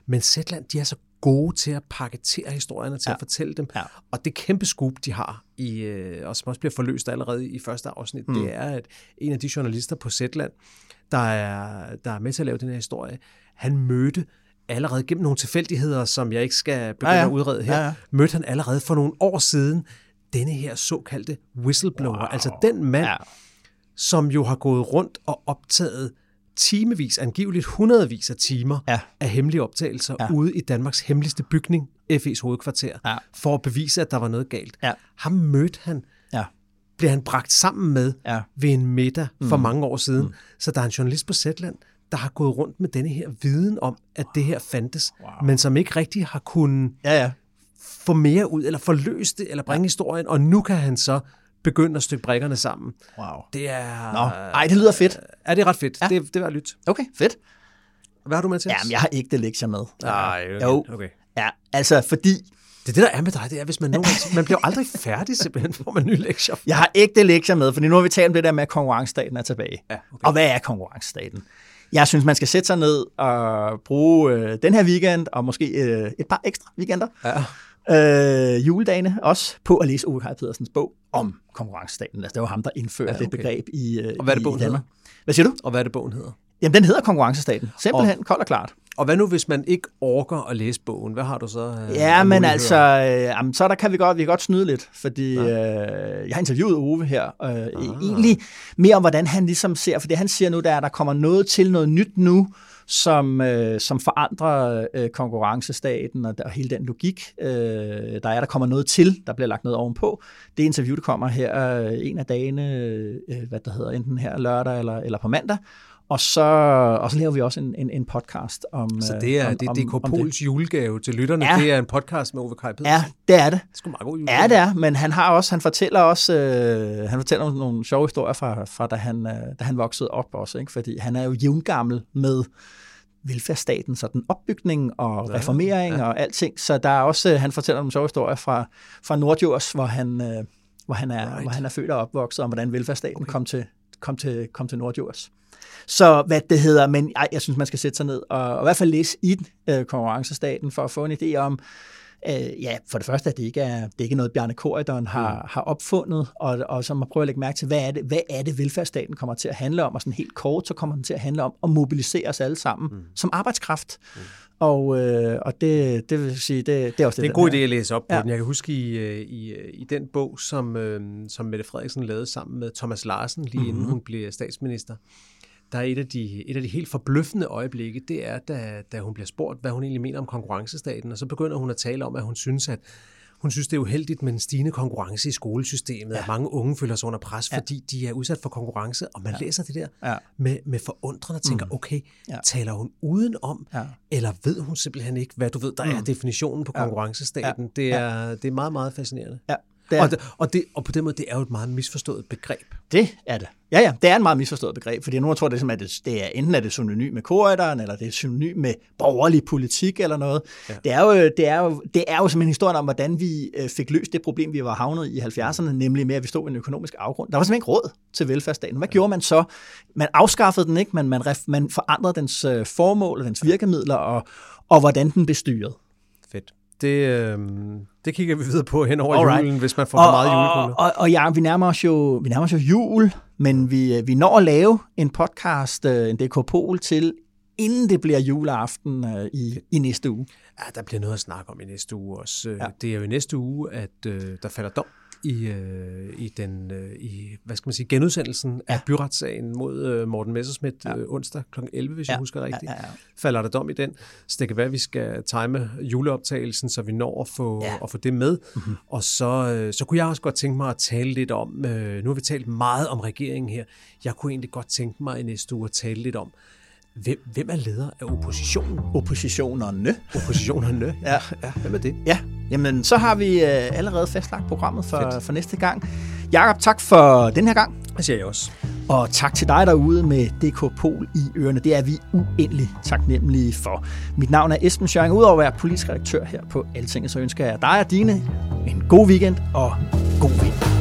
Men Zetland, de er så gode til at paketere historierne, til ja. at fortælle dem. Ja. Og det kæmpe scoop, de har, i, og som også bliver forløst allerede i første afsnit, mm. det er, at en af de journalister på Zetland, der er, der er med til at lave den her historie, han mødte allerede gennem nogle tilfældigheder, som jeg ikke skal begynde ja, ja. at udrede her, ja, ja. mødte han allerede for nogle år siden denne her såkaldte whistleblower. Wow. Altså den mand... Ja. som jo har gået rundt og optaget timevis, angiveligt hundredvis af timer ja. af hemmelige optagelser ja. ude i Danmarks hemmeligste bygning, F E's hovedkvarter, ja. for at bevise, at der var noget galt. Ja. Ham mødte han, ja. blev han bragt sammen med ja. ved en middag for mm. mange år siden. Mm. Så der er en journalist på Zetland, der har gået rundt med denne her viden om, at det her fandtes, wow. men som ikke rigtig har kunnet ja, ja. få mere ud, eller forløse det, eller bringe ja. historien, og nu kan han så begynder at stykke brikkerne sammen. Wow. Det er... Nå. Ej, det lyder fedt. Ja, det er ret fedt. Ja. Det, det var lyt. Okay, fedt. Hvad har du med til os? Jamen, jeg har ikke det lektier med. Nej, okay. Jo. Okay. Ja, altså, fordi... Det, det der er med dig, det er, hvis man nu... man bliver aldrig færdig, simpelthen, får man nye lektier. Jeg har ikke det lektier med, for nu har vi talt om det der med, at konkurrencestaten er tilbage. Ja, okay. Og hvad er konkurrencestaten? Jeg synes, man skal sætte sig ned og bruge øh, den her weekend, og måske øh, et par ekstra weekender. Ja. Øh, juledagene også på at læse Ove Kaj Pedersens bog om konkurrencestaten. Altså, det var ham, der indførte ja, okay. det begreb i, øh, og hvad er det, bogen i Danmark. Hedder? Hvad siger du? Og hvad er det, bogen hedder? Jamen, den hedder Konkurrencestaten. Simpelthen, og, koldt og klart. Og hvad nu, hvis man ikke orker at læse bogen? Hvad har du så? Øh, ja, men altså, øh, jamen, så der kan vi godt, vi kan godt snyde lidt, fordi øh, jeg har interviewet Ove her. Øh, ah. Egentlig mere om, hvordan han ligesom ser, for det han siger nu, der er, at der kommer noget til noget nyt nu, som, øh, som forandrer øh, konkurrencestaten og, og hele den logik, øh, der er, der kommer noget til, der bliver lagt noget ovenpå. Det interview, der kommer her øh, en af dagene, øh, hvad det hedder, enten her lørdag eller, eller på mandag. Og så, og så laver vi også en, en, en podcast om... Så det er, om, det, det er K-Pols julegave til lytterne, ja, det er en podcast med Ove Kaj Pedersen. Ja, det er det. Det er sgu meget god julegave. Ja, det er, men han har også, han fortæller også, øh, han fortæller nogle sjove historier fra, fra da, han, øh, da han voksede op også, ikke? Fordi han er jo jævngammel med velfærdsstaten, så den opbygning og reformering, ja, ja, og alting, så der er også, han fortæller nogle sjove historier fra, fra Nordjurs, hvor han, øh, hvor, han er, right. hvor han er født og opvokset, og hvordan velfærdsstaten okay. kom til, kom til, kom til Nordjurs. Så hvad det hedder, men ej, jeg synes, man skal sætte sig ned og, og i hvert fald læse i den øh, konkurrencestaten for at få en idé om, øh, ja, for det første, at det ikke er, det ikke er noget, Bjarne Corydon har, mm. har opfundet, og, og så man prøver at lægge mærke til, hvad er det, hvad er det velfærdsstaten kommer til at handle om, og sådan helt kort, så kommer den til at handle om at mobilisere os alle sammen mm. som arbejdskraft. Mm. Og, øh, og det, det vil sige, det, det er også det. Det er en god idé at læse op på ja. den. Jeg kan huske i, i, i den bog, som, øh, som Mette Frederiksen lavede sammen med Thomas Larsen, lige mm-hmm. inden hun blev statsminister. Der er et af, de, et af de helt forbløffende øjeblikke, det er, da, da hun bliver spurgt, hvad hun egentlig mener om konkurrencestaten, og så begynder hun at tale om, at hun synes, at hun synes, det er uheldigt med en stigende konkurrence i skolesystemet, ja. at mange unge føler sig under pres, ja. fordi de er udsat for konkurrence, og man ja. læser det der ja. med, med forundrende og tænker, mm. okay, ja. taler hun udenom, ja. eller ved hun simpelthen ikke, hvad du ved, der mm. er definitionen på ja. konkurrencestaten. Ja. Det, er, det er meget, meget fascinerende. Ja. Det og, det, og, det, og på den måde, det er jo et meget misforstået begreb. Det er det. Ja, ja, det er et meget misforstået begreb, fordi nogen tror, det er, at det, det er, enten er det synonym med Corydon, eller det er synonym med borgerlig politik eller noget. Ja. Det er jo, det er jo, det er jo simpelthen historien om, hvordan vi fik løst det problem, vi var havnet i halvfjerdserne, nemlig med, at vi stod i en økonomisk afgrund. Der var simpelthen ikke råd til velfærdsstaten. Hvad ja. gjorde man så? Man afskaffede den ikke, man, man, ref, man forandrede dens formål og dens virkemidler, og, og hvordan den blev styret. Fedt. Det, øh, det kigger vi videre på hen over Alright. julen, hvis man får og, for meget julekugler. Og, og, og ja, vi nærmer os jo, vi nærmer os jo jul, men vi, vi når at lave en podcast, en D K-pol til, inden det bliver juleaften øh, i, i næste uge. Ja, der bliver noget at snakke om i næste uge også. Ja. Det er jo i næste uge, at øh, der falder dom i, øh, i den, øh, i, hvad skal man sige, genudsendelsen ja. af byretssagen mod øh, Morten Messerschmidt ja. øh, onsdag klokken elleve, hvis ja. jeg husker rigtigt. Ja, ja, ja. Falder der dom i den, så det kan være, at vi skal time juleoptagelsen, så vi når at få, ja. at få det med. Mm-hmm. Og så, øh, så kunne jeg også godt tænke mig at tale lidt om, øh, nu har vi talt meget om regeringen her, jeg kunne egentlig godt tænke mig i næste uge at tale lidt om, Hvem, hvem er leder af oppositionen? Oppositionerne. Oppositionerne, ja. ja. Hvem er det? Ja, jamen så har vi øh, allerede fastlagt programmet for, for næste gang. Jakob, tak for den her gang. Det siger jeg også. Og tak til dig derude med D K Pol i ørerne. Det er vi uendelig taknemmelige for. Mit navn er Esben Schøring. Udover at være politisk redaktør her på Altinget, så ønsker jeg dig og dine en god weekend og god vind.